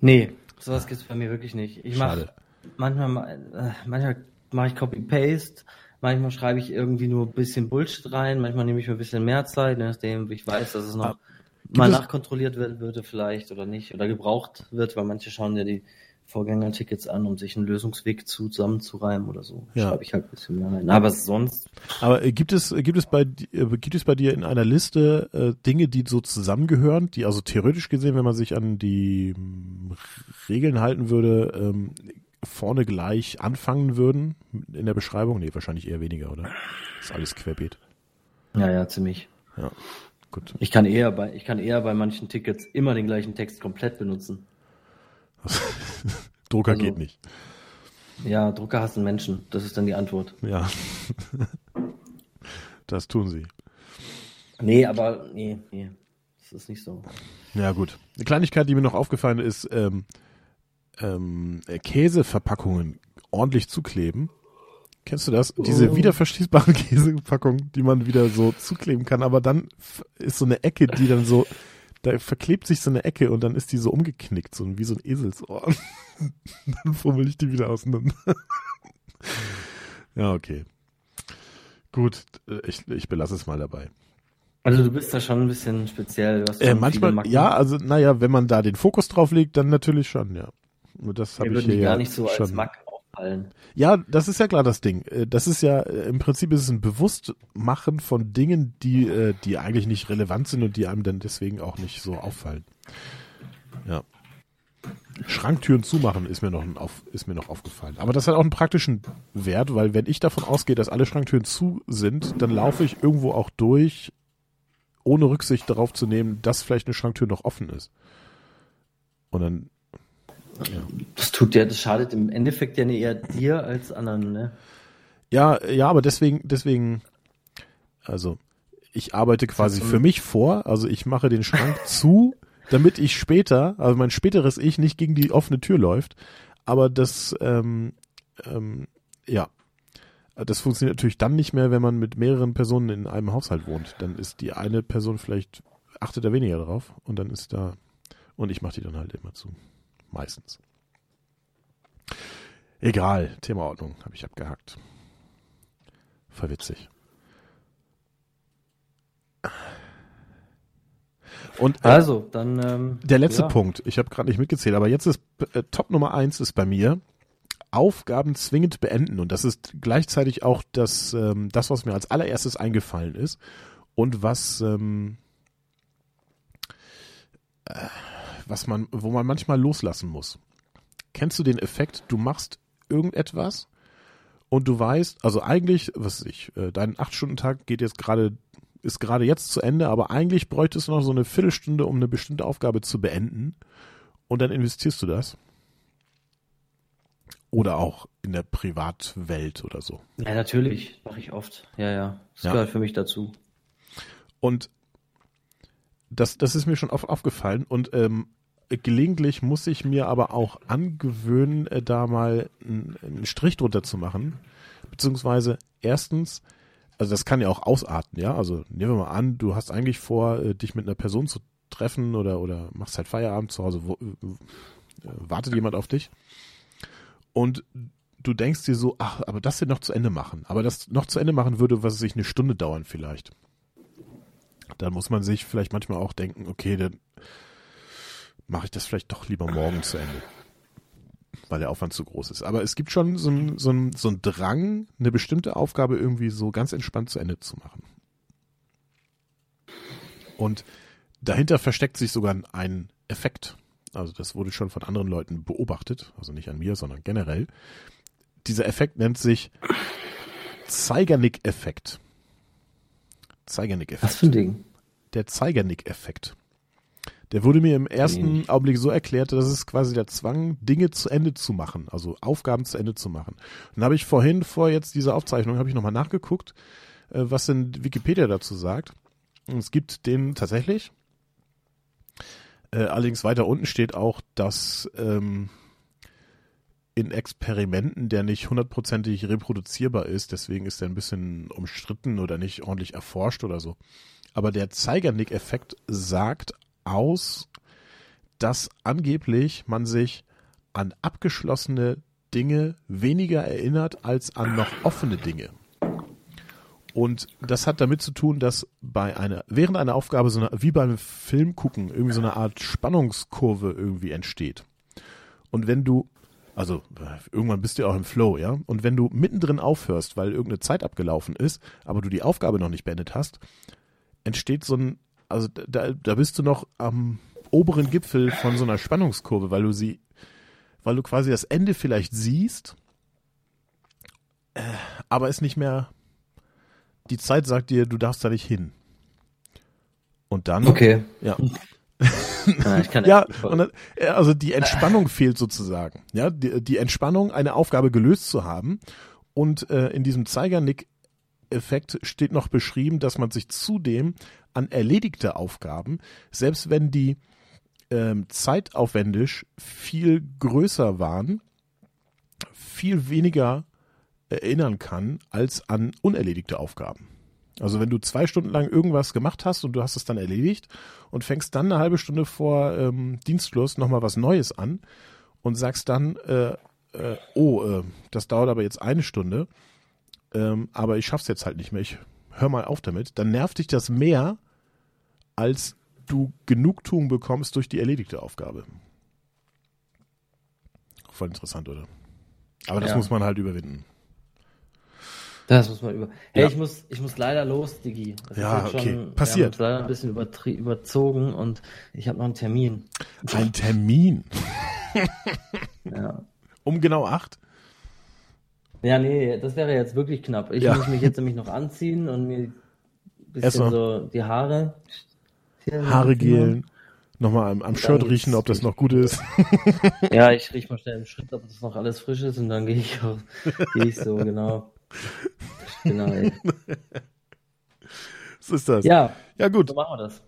Nee, sowas gibt es bei mir wirklich nicht. Ich mache manchmal, manchmal mache ich Copy-Paste. Manchmal schreibe ich irgendwie nur ein bisschen Bullshit rein, manchmal nehme ich mir ein bisschen mehr Zeit, nachdem ich weiß, dass es noch ah, mal nachkontrolliert werden würde vielleicht oder nicht oder gebraucht wird, weil manche schauen ja die Vorgängertickets an, um sich einen Lösungsweg zusammenzureimen oder so. Ja. Schreibe ich halt ein bisschen mehr rein. Aber sonst... Aber gibt es, gibt es bei, gibt es bei dir in einer Liste äh, Dinge, die so zusammengehören, die also theoretisch gesehen, wenn man sich an die mh, Regeln halten würde... Ähm, vorne gleich anfangen würden in der Beschreibung? Nee, wahrscheinlich eher weniger, oder? Ist alles querbeet. Ja, ja, ziemlich. Ja, gut. Ich kann eher bei, ich kann eher bei manchen Tickets immer den gleichen Text komplett benutzen. Drucker also, geht nicht. Ja, Drucker hassen Menschen. Das ist dann die Antwort. Ja. Das tun sie. Nee, aber nee, nee. Das ist nicht so. Ja, gut. Eine Kleinigkeit, die mir noch aufgefallen ist, ähm, Ähm, Käseverpackungen ordentlich zukleben. Kennst du das? Oh. Diese wiederverschließbaren Käseverpackungen, die man wieder so zukleben kann, aber dann ist so eine Ecke, die dann so, da verklebt sich so eine Ecke und dann ist die so umgeknickt, so wie so ein Eselsohr. Dann fummel ich die wieder auseinander. Ja, okay. Gut, ich, ich belasse es mal dabei. Also du bist da schon ein bisschen speziell. Du hast schon äh, manchmal, ja, also naja, wenn man da den Fokus drauf legt, dann natürlich schon, ja. Das habe ich hier gar nicht so schon. Als Mack auffallen. Ja, das ist ja klar das Ding. Das ist ja, im Prinzip ist es ein Bewusstmachen von Dingen, die, die eigentlich nicht relevant sind und die einem dann deswegen auch nicht so auffallen. Ja. Schranktüren zumachen ist mir noch, ein auf, ist mir noch aufgefallen. Aber das hat auch einen praktischen Wert, weil wenn ich davon ausgehe, dass alle Schranktüren zu sind, dann laufe ich irgendwo auch durch, ohne Rücksicht darauf zu nehmen, dass vielleicht eine Schranktür noch offen ist. Und dann ja. Das tut ja, das schadet im Endeffekt ja eher dir als anderen, ne? Ja, ja, aber deswegen, deswegen, also ich arbeite quasi für mich vor, also ich mache den Schrank zu, damit ich später, also mein späteres Ich nicht gegen die offene Tür läuft, aber das, ähm, ähm, ja, das funktioniert natürlich dann nicht mehr, wenn man mit mehreren Personen in einem Haushalt wohnt, dann ist die eine Person vielleicht, achtet da weniger drauf und dann ist da, und ich mache die dann halt immer zu. Meistens. Egal, Thema Ordnung habe ich abgehakt. Voll witzig. Und äh, also, dann ähm, der letzte ja. Punkt, ich habe gerade nicht mitgezählt, aber jetzt ist äh, Top Nummer eins ist bei mir Aufgaben zwingend beenden und das ist gleichzeitig auch das ähm, das, was mir als allererstes eingefallen ist und was ähm, äh, was man, wo man manchmal loslassen muss. Kennst du den Effekt, du machst irgendetwas und du weißt, also eigentlich, was weiß ich, dein acht-Stunden-Tag geht jetzt gerade, ist gerade jetzt zu Ende, aber eigentlich bräuchtest du noch so eine Viertelstunde, um eine bestimmte Aufgabe zu beenden, und dann investierst du das. Oder auch in der Privatwelt oder so. Ja, natürlich, mache ich oft. Ja, ja, das ja. gehört für mich dazu. Und das, das ist mir schon oft aufgefallen, und ähm, gelegentlich muss ich mir aber auch angewöhnen, äh, da mal einen Strich drunter zu machen, beziehungsweise erstens, also das kann ja auch ausarten, ja, also nehmen wir mal an, du hast eigentlich vor, äh, dich mit einer Person zu treffen oder, oder machst halt Feierabend zu Hause, wo, äh, wartet jemand auf dich und du denkst dir so, ach, aber das hier noch zu Ende machen, aber das noch zu Ende machen würde, was weiß ich, eine Stunde dauern vielleicht. Dann muss man sich vielleicht manchmal auch denken, okay, dann mache ich das vielleicht doch lieber morgen zu Ende, weil der Aufwand zu groß ist. Aber es gibt schon so einen so einen, so einen Drang, eine bestimmte Aufgabe irgendwie so ganz entspannt zu Ende zu machen. Und dahinter versteckt sich sogar ein Effekt. Also das wurde schon von anderen Leuten beobachtet, also nicht an mir, sondern generell. Dieser Effekt nennt sich Zeigarnik-Effekt. Zeigarnik-Effekt. Was für ein Ding? Der Zeigarnik-Effekt. Der wurde mir im ersten nee. Augenblick so erklärt, dass es quasi der Zwang, Dinge zu Ende zu machen, also Aufgaben zu Ende zu machen. Und dann habe ich vorhin, vor jetzt dieser Aufzeichnung, habe ich nochmal nachgeguckt, was denn Wikipedia dazu sagt. Und es gibt den tatsächlich. Allerdings weiter unten steht auch, dass ähm, in Experimenten der nicht hundertprozentig reproduzierbar ist, deswegen ist der ein bisschen umstritten oder nicht ordentlich erforscht oder so. Aber der Zeigarnik-Effekt sagt aus, dass angeblich man sich an abgeschlossene Dinge weniger erinnert als an noch offene Dinge. Und das hat damit zu tun, dass bei einer, während einer Aufgabe, so eine, wie beim Film gucken, irgendwie so eine Art Spannungskurve irgendwie entsteht. Und wenn du, also irgendwann bist du ja auch im Flow, ja? Und wenn du mittendrin aufhörst, weil irgendeine Zeit abgelaufen ist, aber du die Aufgabe noch nicht beendet hast, entsteht so ein, also da, da bist du noch am oberen Gipfel von so einer Spannungskurve, weil du sie, weil du quasi das Ende vielleicht siehst, äh, aber es nicht mehr, die Zeit sagt dir, du darfst da nicht hin. Und dann? Okay. Ja. Na, ich kann ja, und dann, also die Entspannung fehlt sozusagen. Ja, die, die Entspannung, eine Aufgabe gelöst zu haben. Und äh, in diesem Zeigarnik-Effekt steht noch beschrieben, dass man sich zudem an erledigte Aufgaben, selbst wenn die ähm, zeitaufwendig viel größer waren, viel weniger erinnern kann als an unerledigte Aufgaben. Also wenn du zwei Stunden lang irgendwas gemacht hast und du hast es dann erledigt und fängst dann eine halbe Stunde vor ähm, Dienstschluss nochmal was Neues an und sagst dann, äh, äh, oh, äh, das dauert aber jetzt eine Stunde, ähm, aber ich schaff's jetzt halt nicht mehr, ich hör mal auf damit, dann nervt dich das mehr, als du Genugtuung bekommst durch die erledigte Aufgabe. Voll interessant, oder? Aber das ja. muss man halt überwinden. Das muss man über. Hey, ja. ich muss, ich muss leider los, Digi. Das ja, ist schon, okay. Passiert. Wir haben leider ein bisschen übertrie- überzogen und ich habe noch einen Termin. Ein Termin? Ja. Um genau acht? Ja, nee, das wäre jetzt wirklich knapp. Ich ja. muss mich jetzt nämlich noch anziehen und mir ein bisschen Erstmal. so die Haare. Haare gelen. Nochmal am, am Shirt riechen, ob das noch gut ist. Ja, ich rieche mal schnell im Schritt, ob das noch alles frisch ist, und dann gehe ich, geh ich so, genau. Genau, ey. Was ist das? Ja, ja, gut. So machen wir das.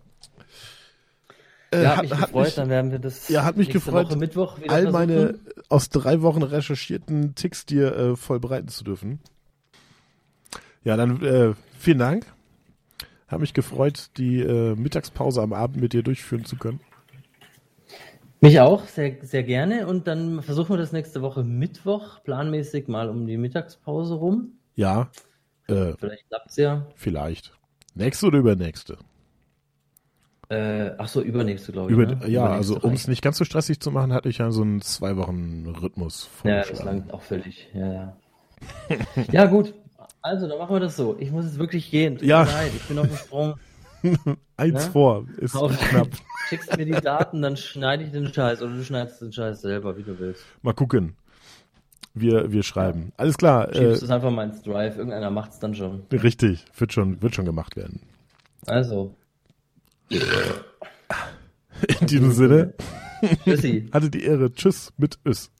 Äh, ja, hat mich hat gefreut, mich, dann werden wir das ja, hat mich gefreut, Woche Mittwoch wieder all versuchen. Meine aus drei Wochen recherchierten Ticks dir äh, vollbreiten zu dürfen. Ja, dann äh, vielen Dank. Hat mich gefreut, die äh, Mittagspause am Abend mit dir durchführen zu können. Mich auch, sehr, sehr gerne. Und dann versuchen wir das nächste Woche Mittwoch planmäßig mal um die Mittagspause rum. Ja. Äh, vielleicht klappt's ja. Vielleicht. Nächste oder übernächste? Äh, ach so, übernächste, glaube ich. Über, ne? Ja, übernächste, also um es nicht ganz so stressig zu machen, hatte ich ja so einen zwei Wochen Rhythmus. Ja, das langt auch völlig. Ja, ja. Ja, gut. Also, dann machen wir das so. Ich muss jetzt wirklich gehen. Tut ja. mir leid, ich bin auf dem Sprung. Eins ne? vor, ist Auf, knapp. Schickst mir die Daten, dann schneide ich den Scheiß, oder du schneidest den Scheiß selber, wie du willst. Mal gucken. Wir, wir schreiben. Alles klar. Schiebst äh, es einfach mal ins Drive. Irgendeiner macht's dann schon. Richtig. Wird schon, wird schon gemacht werden. Also. In diesem Sinne. Tschüssi. Hatte die Ehre. Tschüss mit Üs.